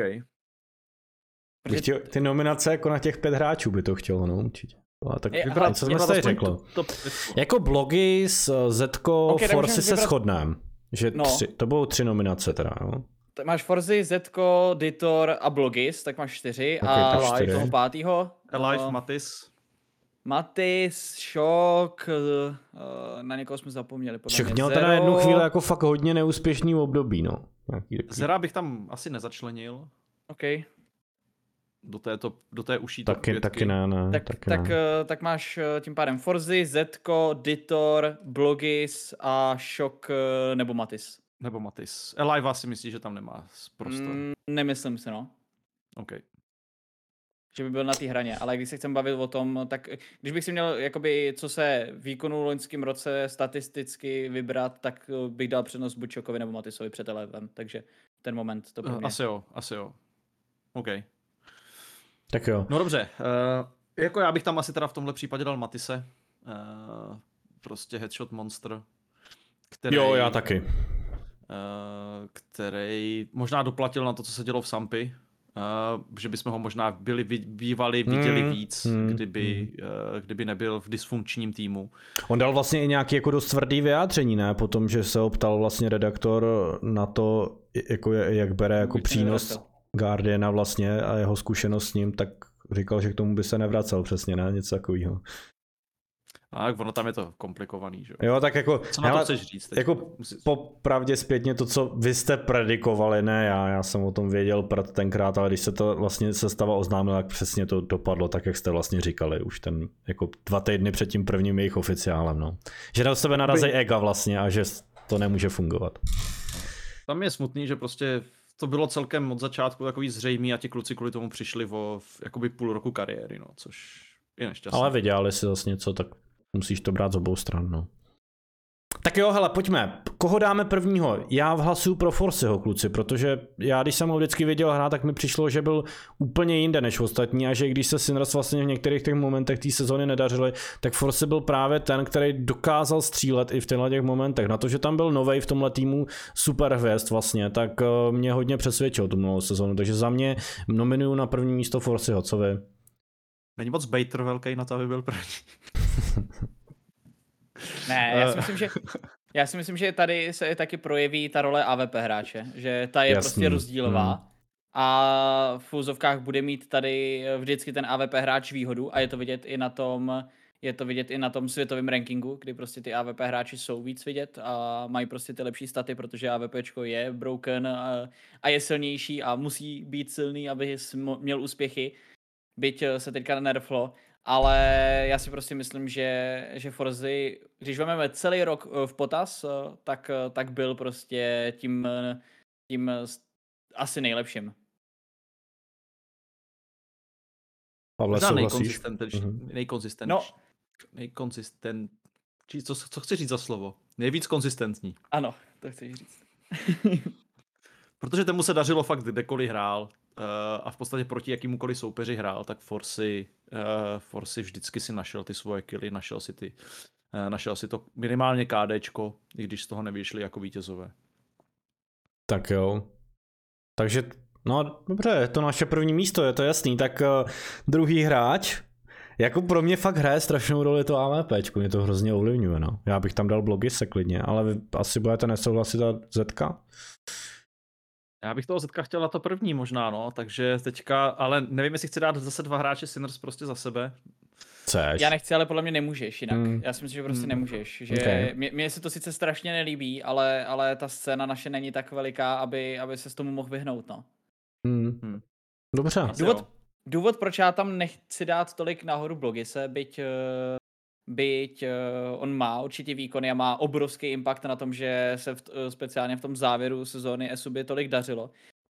Protože... Chtěl, ty nominace jako na těch pět hráčů by to chtělo, no určitě. A tak je, vybrali, aha, co jsme si tady řekli. Jako blogy s Zetko, okay, Forzy se vybrat... shodneme. Že no. tři, to budou tři nominace teda, jo. Tak máš Forzy, Zetko, Ditor a Blogis, tak máš čtyři. Okay, a čtyři. Toho pátýho. Alive, no. Matis. Matis, Šok, na někoho jsme zapomněli. Šok měl teda jednu chvíli jako fakt hodně neúspěšný období, no. Zera bych tam asi nezačlenil. OK. Do té, to, do té uší taky, to taky ne, ne, tak, taky tak, ne. Tak, tak máš tím pádem Forzy, Zetko, Ditor, Blogis a Šok nebo Matis. Nebo Matis. Eliva si myslíš, že tam nemá prostor? Mm, nemyslím si, no. OK. Že by byl na té hraně, ale když se chcem bavit o tom, tak když bych si měl, jakoby, co se výkonu v loňském roce statisticky vybrat, tak bych dal přednost buď Šokovi nebo Matisovi před Elevem, takže ten moment to pro mě. Asi jo, asi jo. OK. Tak jo. No dobře, uh, jako já bych tam asi teda v tomhle případě dal Matise, uh, prostě headshot monster, který... Jo, já taky. Uh, který možná doplatil na to, co se dělo v Sampy. Uh, že bychom ho možná byli, bývali viděli mm, víc, mm, kdyby, mm. Uh, kdyby nebyl v dysfunkčním týmu. On dal vlastně i nějaké jako dost tvrdý vyjádření, ne? Potom, že se ho ptal vlastně redaktor na to, jako jak bere jako přínos Guardiana vlastně a jeho zkušenost s ním, tak říkal, že k tomu by se nevracel přesně, ne? Něco takového. A ono tam je to komplikovaný, že jo? Tak jako, co na hele, to chceš říct? Teď? Jako popravdě zpětně to, co vy jste predikovali, ne já, já jsem o tom věděl prd tenkrát, ale když se to vlastně sestava oznámila, tak přesně to dopadlo tak, jak jste vlastně říkali, už ten jako dva týdny před tím prvním jejich oficiálem, no. Že na sebe narazí By... ega vlastně a že to nemůže fungovat. Tam je smutný, že prostě to bylo celkem od začátku takový zřejmý a ti kluci kvůli tomu přišli o jakoby půl roku kariéry, no, což je nešťastné. Ale vydělali si zase něco, tak musíš to brát z obou stran, no. Tak jo, hele, pojďme. Koho dáme prvního? Já hlasuju pro Forzyho, kluci, protože já, když jsem ho vždycky viděl hrát, tak mi přišlo, že byl úplně jinde než ostatní a že když se Synres vlastně v některých těch momentech té sezony nedařily, tak Forzy byl právě ten, který dokázal střílet i v těchto těch momentech. Na to, že tam byl novej v tomhle týmu super hvězd vlastně, tak mě hodně přesvědčil tu minulou sezonu, takže za mě nominuju na první místo Forzyho, co vy? Není moc bejtr velký na to, aby byl první. Ne, já si myslím, že, já si myslím, že tady se taky projeví ta role A W P hráče, že ta je Jasný. prostě rozdílová hmm. a v úzovkách bude mít tady vždycky ten A W P hráč výhodu a je to vidět i na tom, je to vidět i na tom světovém rankingu, kdy prostě ty A W P hráči jsou víc vidět a mají prostě ty lepší staty, protože AWPčko je broken a, a je silnější a musí být silný, aby měl úspěchy, byť se teďka nerflo. Ale já si prostě myslím, že, že Forzy, když vezmeme celý rok v potaz, tak, tak byl prostě tím, tím asi nejlepším. Pavle, souhlasíš? Nejkonzistentnější. No. Nejkonzistent. Co, co chci říct za slovo? Nejvíc konzistentní. Ano, to chci říct. Protože tomu se dařilo fakt, kdekoliv hrál. Uh, a v podstatě proti jakýmukoliv soupeři hrál, tak Forzy, uh, Forzy vždycky si našel ty svoje killy, našel si ty, uh, našel si to minimálně KDčko, i když z toho nevyšli jako vítězové. Tak jo. Takže, no dobře, je to naše první místo, je to jasný. Tak uh, druhý hráč, jako pro mě fakt hraje strašnou roli to AWPčko, mě to hrozně ovlivňuje, no. Já bych tam dal Blogise klidně, ale vy asi budete nesouhlasit a Zetka. Já bych toho Zetka chtěl na to první možná, no, takže teďka, ale nevím, jestli chci dát zase dva hráče Synres prostě za sebe. Chceš. Já nechci, ale podle mě nemůžeš jinak. Mm. Já si myslím, že prostě nemůžeš. Že okay. mě, mě se to sice strašně nelíbí, ale, ale ta scéna naše není tak veliká, aby, aby se s tomu mohl vyhnout, no. Mm. Mm. Dobře. Důvod, důvod, proč já tam nechci dát tolik nahoru Blogise, byť... byť uh, on má určitě výkony a má obrovský impact na tom, že se v, uh, speciálně v tom závěru sezóny Esubě tolik dařilo,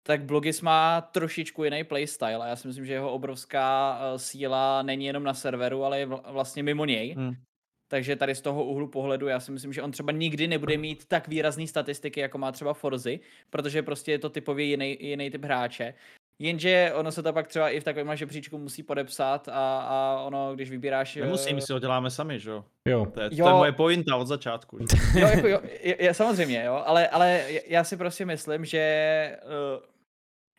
tak Blogis má trošičku jiný playstyle a já si myslím, že jeho obrovská uh, síla není jenom na serveru, ale je vl- vlastně mimo něj. Hmm. Takže tady z toho úhlu pohledu já si myslím, že on třeba nikdy nebude mít tak výrazný statistiky, jako má třeba Forzy, protože prostě je to typově jiný, jiný typ hráče. Jenže ono se to pak třeba i v takovém žebříčku musí podepsat a, a ono, když vybíráš... Nemusí, my si ho děláme sami, že jo? To je, to je moje pointa od začátku. Že? Jo, jako jo, je, samozřejmě, jo, ale, ale já si prostě myslím, že,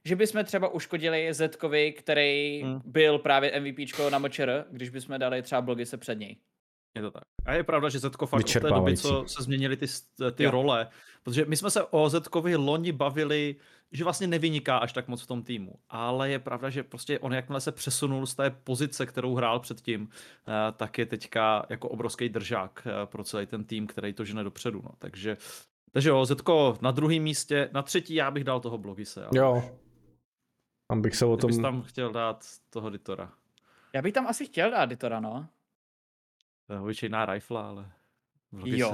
že bychom třeba uškodili Zetkovi, který hmm. byl právě MVPčko na M Č R, když bychom dali třeba Blogise před něj. Je to tak. A je pravda, že Zetko fakt od té doby, co se změnily ty, ty role, protože my jsme se o Zetkovi loni bavili, že vlastně nevyniká až tak moc v tom týmu, ale je pravda, že prostě on jakmile se přesunul z té pozice, kterou hrál předtím, tak je teďka jako obrovský držák pro celý ten tým, který to žene dopředu, no. Takže, takže jo, Zetko na druhém místě, na třetí já bych dal toho Blogise. Jo, tam bych se o tom... Ty bys tam chtěl dát toho Ditora. Já bych tam asi chtěl dát Ditora, no. To je obyčejná rifla, ale... Jo,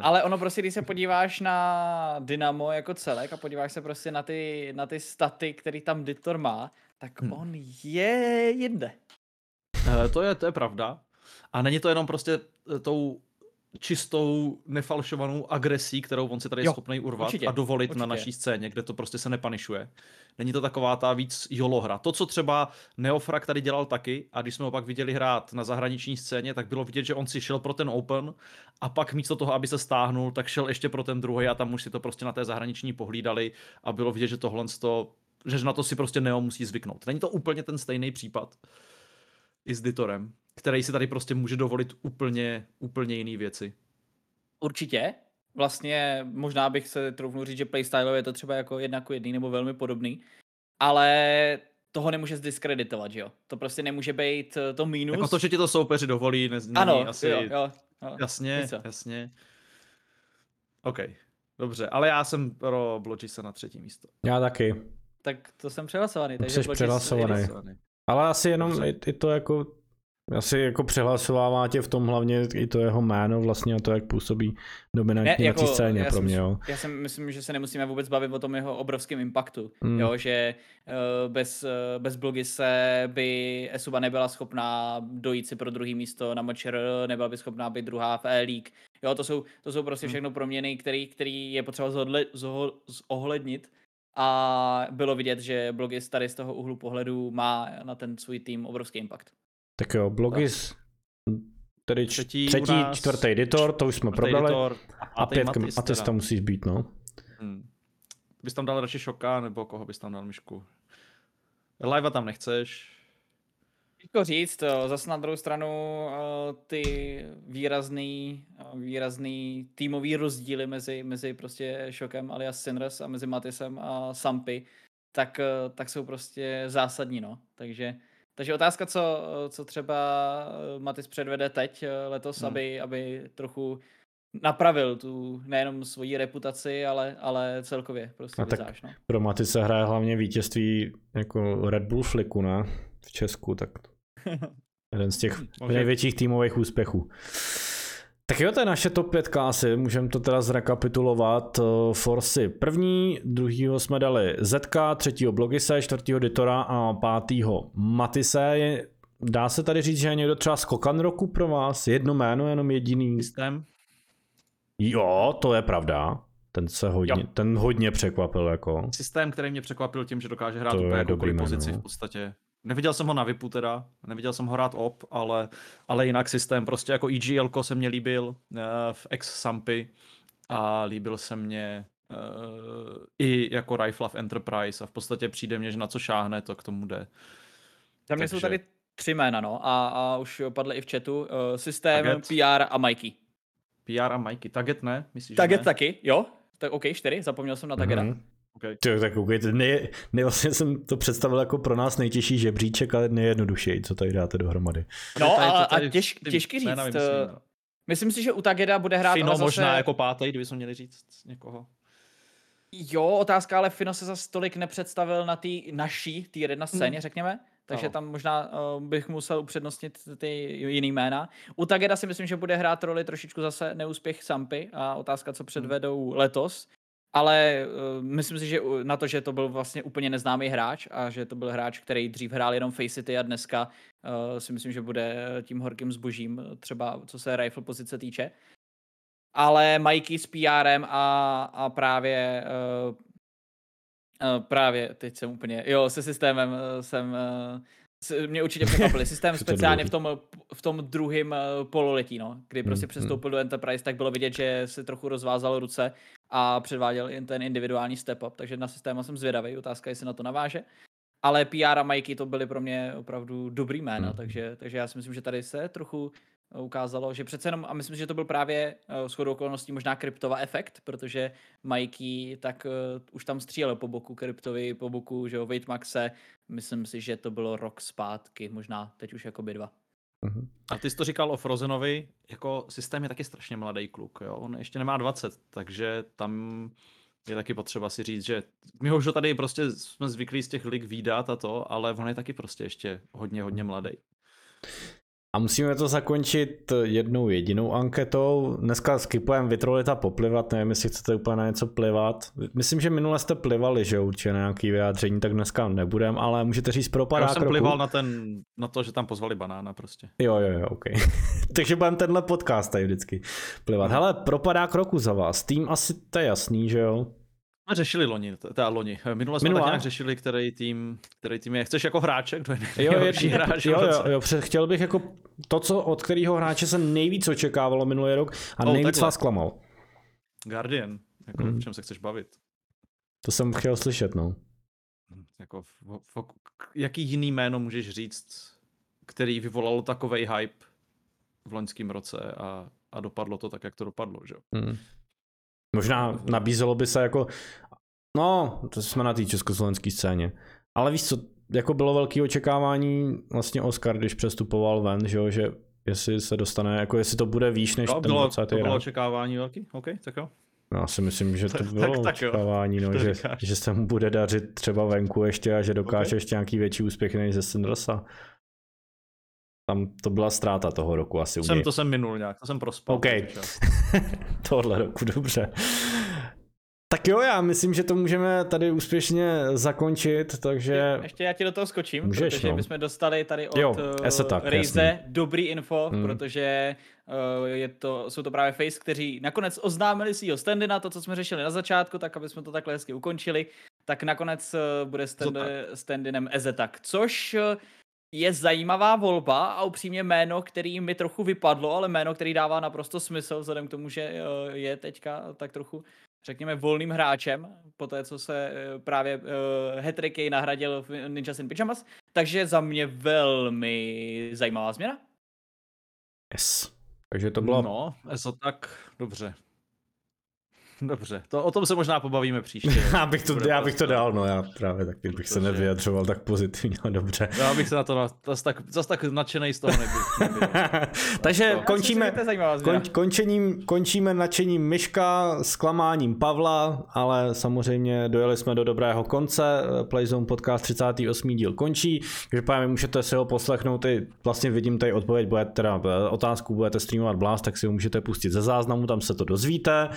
ale ono prostě, když se podíváš na Dynamo jako celek a podíváš se prostě na ty, na ty staty, který tam Ditor má, tak hmm. on je jinde. To je, to je pravda. A není to jenom prostě tou čistou, nefalšovanou agresí, kterou on si tady jo, je schopný urvat určitě, a dovolit určitě. Na naší scéně, kde to prostě se nepanišuje. Není to taková ta víc jolo hra. To, co třeba Neofrag tady dělal taky, a když jsme ho pak viděli hrát na zahraniční scéně, tak bylo vidět, že on si šel pro ten open a pak místo toho, aby se stáhnul, tak šel ještě pro ten druhý a tam už si to prostě na té zahraniční pohlídali a bylo vidět, že tohle to, že na to si prostě Neo musí zvyknout. Není to úplně ten stejný případ i s Ditorem, který si tady prostě může dovolit úplně, úplně jiný věci. Určitě. Vlastně možná bych se troufnul říct, že playstyleově je to třeba jako jednako jedný nebo velmi podobný, ale toho nemůže zdiskreditovat, že jo? To prostě nemůže být to mínus. Jako to, že ti to soupeři dovolí, ne, ano, asi. Jo, jo, jo. Jasně, jasně. OK, dobře, ale já jsem pro Blogise na třetí místo. Já taky. Tak to jsem přehlasovaný. Takže jsi přehlasovaný. Ale asi jenom i to jako Asi jako přehlasovává tě v tom hlavně i to jeho jméno vlastně a to, jak působí dominantně jako na té scéně já pro mě. Jo. Já si myslím, že se nemusíme vůbec bavit o tom jeho obrovském impaktu, mm. jo, že bez, bez Blogise by Esuba nebyla schopná dojít si pro druhý místo na Major, nebyla by schopná být druhá v E-League. Jo, to jsou, to jsou prostě všechno proměny, který, který je potřeba zohle, zoho, zohlednit. A bylo vidět, že Blogis tady z toho úhlu pohledu má na ten svůj tým obrovský impact. Tak jo, Blogis, tedy třetí, třetí čtvrtý editor, to už jsme prodali. Editor, a pětka Matis tam musíš být, no. Hmm. Bys tam dal radši Šoka, nebo koho bys tam dal, Myšku? Livea tam nechceš. Těžko říct, zase na druhou stranu ty výrazný, výrazný týmový rozdíly mezi, mezi prostě Šokem alias Synres a mezi Matisem a Sampy, tak, tak jsou prostě zásadní, no. Takže, takže otázka, co, co třeba Matis předvede teď letos, hmm. aby, aby trochu napravil tu nejenom svoji reputaci, ale, ale celkově prostě a vyzáš, tak no. Pro Matise hraje hlavně vítězství jako Red Bull Fliku, ne? V Česku, tak jeden z těch největších týmových úspěchů. Tak jo, to je naše top pět klásy, můžeme to teda zrekapitulovat. Forzy první, druhýho jsme dali Zetka, třetího Blogise, čtvrtýho Ditora a pátýho Matise. Je, dá se tady říct, že je někdo třeba skokan roku pro vás? Jedno jméno, jenom jediný. Systém. Jo, to je pravda. Ten se hodně, ten hodně překvapil jako. Systém, který mě překvapil tím, že dokáže hrát úplně jakoukoliv pozici v podstatě. Neviděl jsem ho na VIPu teda, neviděl jsem ho rád op, ale, ale jinak systém, prostě jako EGLko se mě líbil uh, v ex Sampy a líbil se mě uh, i jako Rifle v Enterprise a v podstatě přijde mě, že na co šáhne, to k tomu jde. Za mě jsou tady tři jména, no, a, a už padly i v chatu, uh, systém, Target. P R a Mikey. P R a Mikey, Target ne? Myslíš, Target ne? Taky, jo, tak OK, čtyři, zapomněl jsem na Targeta. Mm-hmm. Okay. Tyjo, tak okay. Nej, nej, vlastně jsem to představil jako pro nás nejtěžší žebříček, ale nejjednodušeji, co tady dáte dohromady. No a, a těž, těžký říct, nevím, myslím, myslím si, že u Tageda bude hrát... Fino zase... možná jako pátej, kdyby jsme měli říct někoho. Jo, otázka, ale Fino se zase tolik nepředstavil na té naší, té jedna scéně, hmm. řekněme. Takže no. Tam možná uh, bych musel upřednostnit ty jiný jména. U Tageda si myslím, že bude hrát roli trošičku zase neúspěch Sampy a otázka, co předvedou hmm. letos. Ale uh, myslím si, že na to, že to byl vlastně úplně neznámý hráč a že to byl hráč, který dřív hrál jenom Facety a dneska uh, si myslím, že bude tím horkým zbožím, třeba co se rifle pozice týče. Ale Mikey s P Rem a, a právě, uh, uh, právě, teď jsem úplně, jo, se systémem uh, jsem... Uh, mě určitě překvapili. Systém speciálně v tom, v tom druhém pololetí, no, kdy prostě přestoupil do Enterprise, tak bylo vidět, že si trochu rozvázal ruce a předváděl jen ten individuální step-up, takže na systéma jsem zvědavý, otázka, jestli na to naváže. Ale P R a Mikey to byly pro mě opravdu dobrý jména, mm. takže, takže já si myslím, že tady se trochu ukázalo, že přece jenom, a myslím, že to byl právě shodou okolností možná kryptova efekt, protože Mikey tak uh, už tam střílel po boku kryptovi, po boku, že jo, Weightmaxe, myslím si, že to bylo rok zpátky, možná teď už jakoby dva. Uh-huh. A ty jsi to říkal o Frozenovi, jako systém je taky strašně mladý kluk, jo, on ještě nemá dvacet, takže tam je taky potřeba si říct, že my ho už tady prostě jsme zvyklí z těch lig výdat a to, ale on je taky prostě ještě hodně, hodně mladý. A musíme to zakončit jednou jedinou anketou. Dneska skipujeme vytrolit a poplivat, nevím, jestli chcete úplně na něco plivat. Myslím, že minule jste plivali, že určitě na nějaký vyjádření, tak dneska nebudem, ale můžete říct propadá kroku. Já jsem plival na, ten, na to, že tam pozvali banána prostě. Jo, jo, jo, ok. Takže budeme tenhle podcast tady vždycky plivat. Hele, propadá kroku za vás. Tým asi to je jasný, že jo? A řešili loni, teda loni. Minule jsme Minulá. tak nějak řešili, který tým, který tým je. Chceš jako hráček? Kdo je nejlepší hráč? Jo, jo, jo, chtěl bych jako to, co od kterého hráče jsem nejvíc očekávalo minulý rok a oh, nejvíc vás klamal. Guardian, jako mm. v čem se chceš bavit? To jsem chtěl slyšet, no. Jako, v, v, jaký jiný jméno můžeš říct, který vyvolalo takovej hype v loňském roce a, a dopadlo to tak, jak to dopadlo, že jo? Mm. Možná nabízelo by se jako, no, to jsme na té československé scéně, ale víš co, jako bylo velké očekávání vlastně Oscar, když přestupoval ven, že jo, že jestli se dostane, jako jestli to bude výš než no, ten dvacátý rád. To bylo očekávání velký, ok, tak jo. Já si myslím, že to bylo tak, tak, očekávání, no, že, že se mu bude dařit třeba venku ještě a že dokáže okay. ještě nějaký větší úspěch než ze Synresa. Tam to byla ztráta toho roku asi. Jsem, to jsem minul nějak, to jsem prospal. OK, tohle roku, dobře. Tak jo, já myslím, že to můžeme tady úspěšně zakončit, takže... Ještě já ti do toho skočím, můžeš, protože no. bychom dostali tady od jo, tak, Ryze dobrý info, hmm. protože je to, jsou to právě Face, kteří nakonec oznámili svýho standy na to, co jsme řešili na začátku, tak aby jsme to takhle hezky ukončili, tak nakonec bude standynem Ezetak, což... je zajímavá volba a upřímně jméno, který mi trochu vypadlo, ale jméno, který dává naprosto smysl, vzhledem k tomu, že je teďka tak trochu, řekněme, volným hráčem, po té, co se právě hat-trick jej nahradil v Ninjas in Pyjamas. Takže za mě velmi zajímavá změna. Yes. Takže to bylo... No, eso tak dobře. Dobře, to, o tom se možná pobavíme příště. Já bych to, já bych to dal, no já právě taky bych se nevyjadřoval tak pozitivně, ale dobře. Já bych se na to zas tak, zas tak nadšenej z toho nebyl. Takže končíme, kon, končením, končíme nadšením Myška, zklamáním Pavla, ale samozřejmě dojeli jsme do dobrého konce. Playzone podcast třicátý osmý díl končí, takže pámi můžete si ho poslechnout i vlastně vidím tady odpověď, bude teda otázku, budete streamovat Blast, tak si ho můžete pustit ze záznamu, tam se to dozvíte.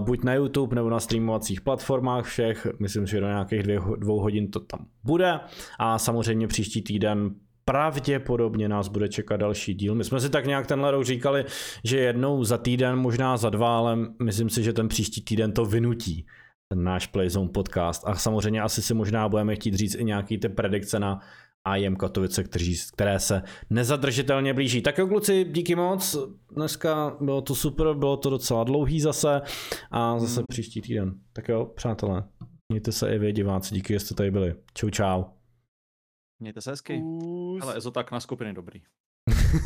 Buď na YouTube nebo na streamovacích platformách všech, myslím si, že do nějakých dvou, dvou hodin to tam bude a samozřejmě příští týden pravděpodobně nás bude čekat další díl. My jsme si tak nějak tenhle rok říkali, že jednou za týden, možná za dva, ale myslím si, že ten příští týden to vynutí, ten náš Playzone podcast a samozřejmě asi si možná budeme chtít říct i nějaký ty predikce na A J M Katovice, kteří, které se nezadržitelně blíží. Tak jo kluci, díky moc, dneska bylo to super, bylo to docela dlouhý zase a zase hmm. příští týden. Tak jo, přátelé, mějte se i vy diváci, díky, že jste tady byli. Čau, čau. Mějte se hezky. Hele, Ezo tak na skupiny dobrý.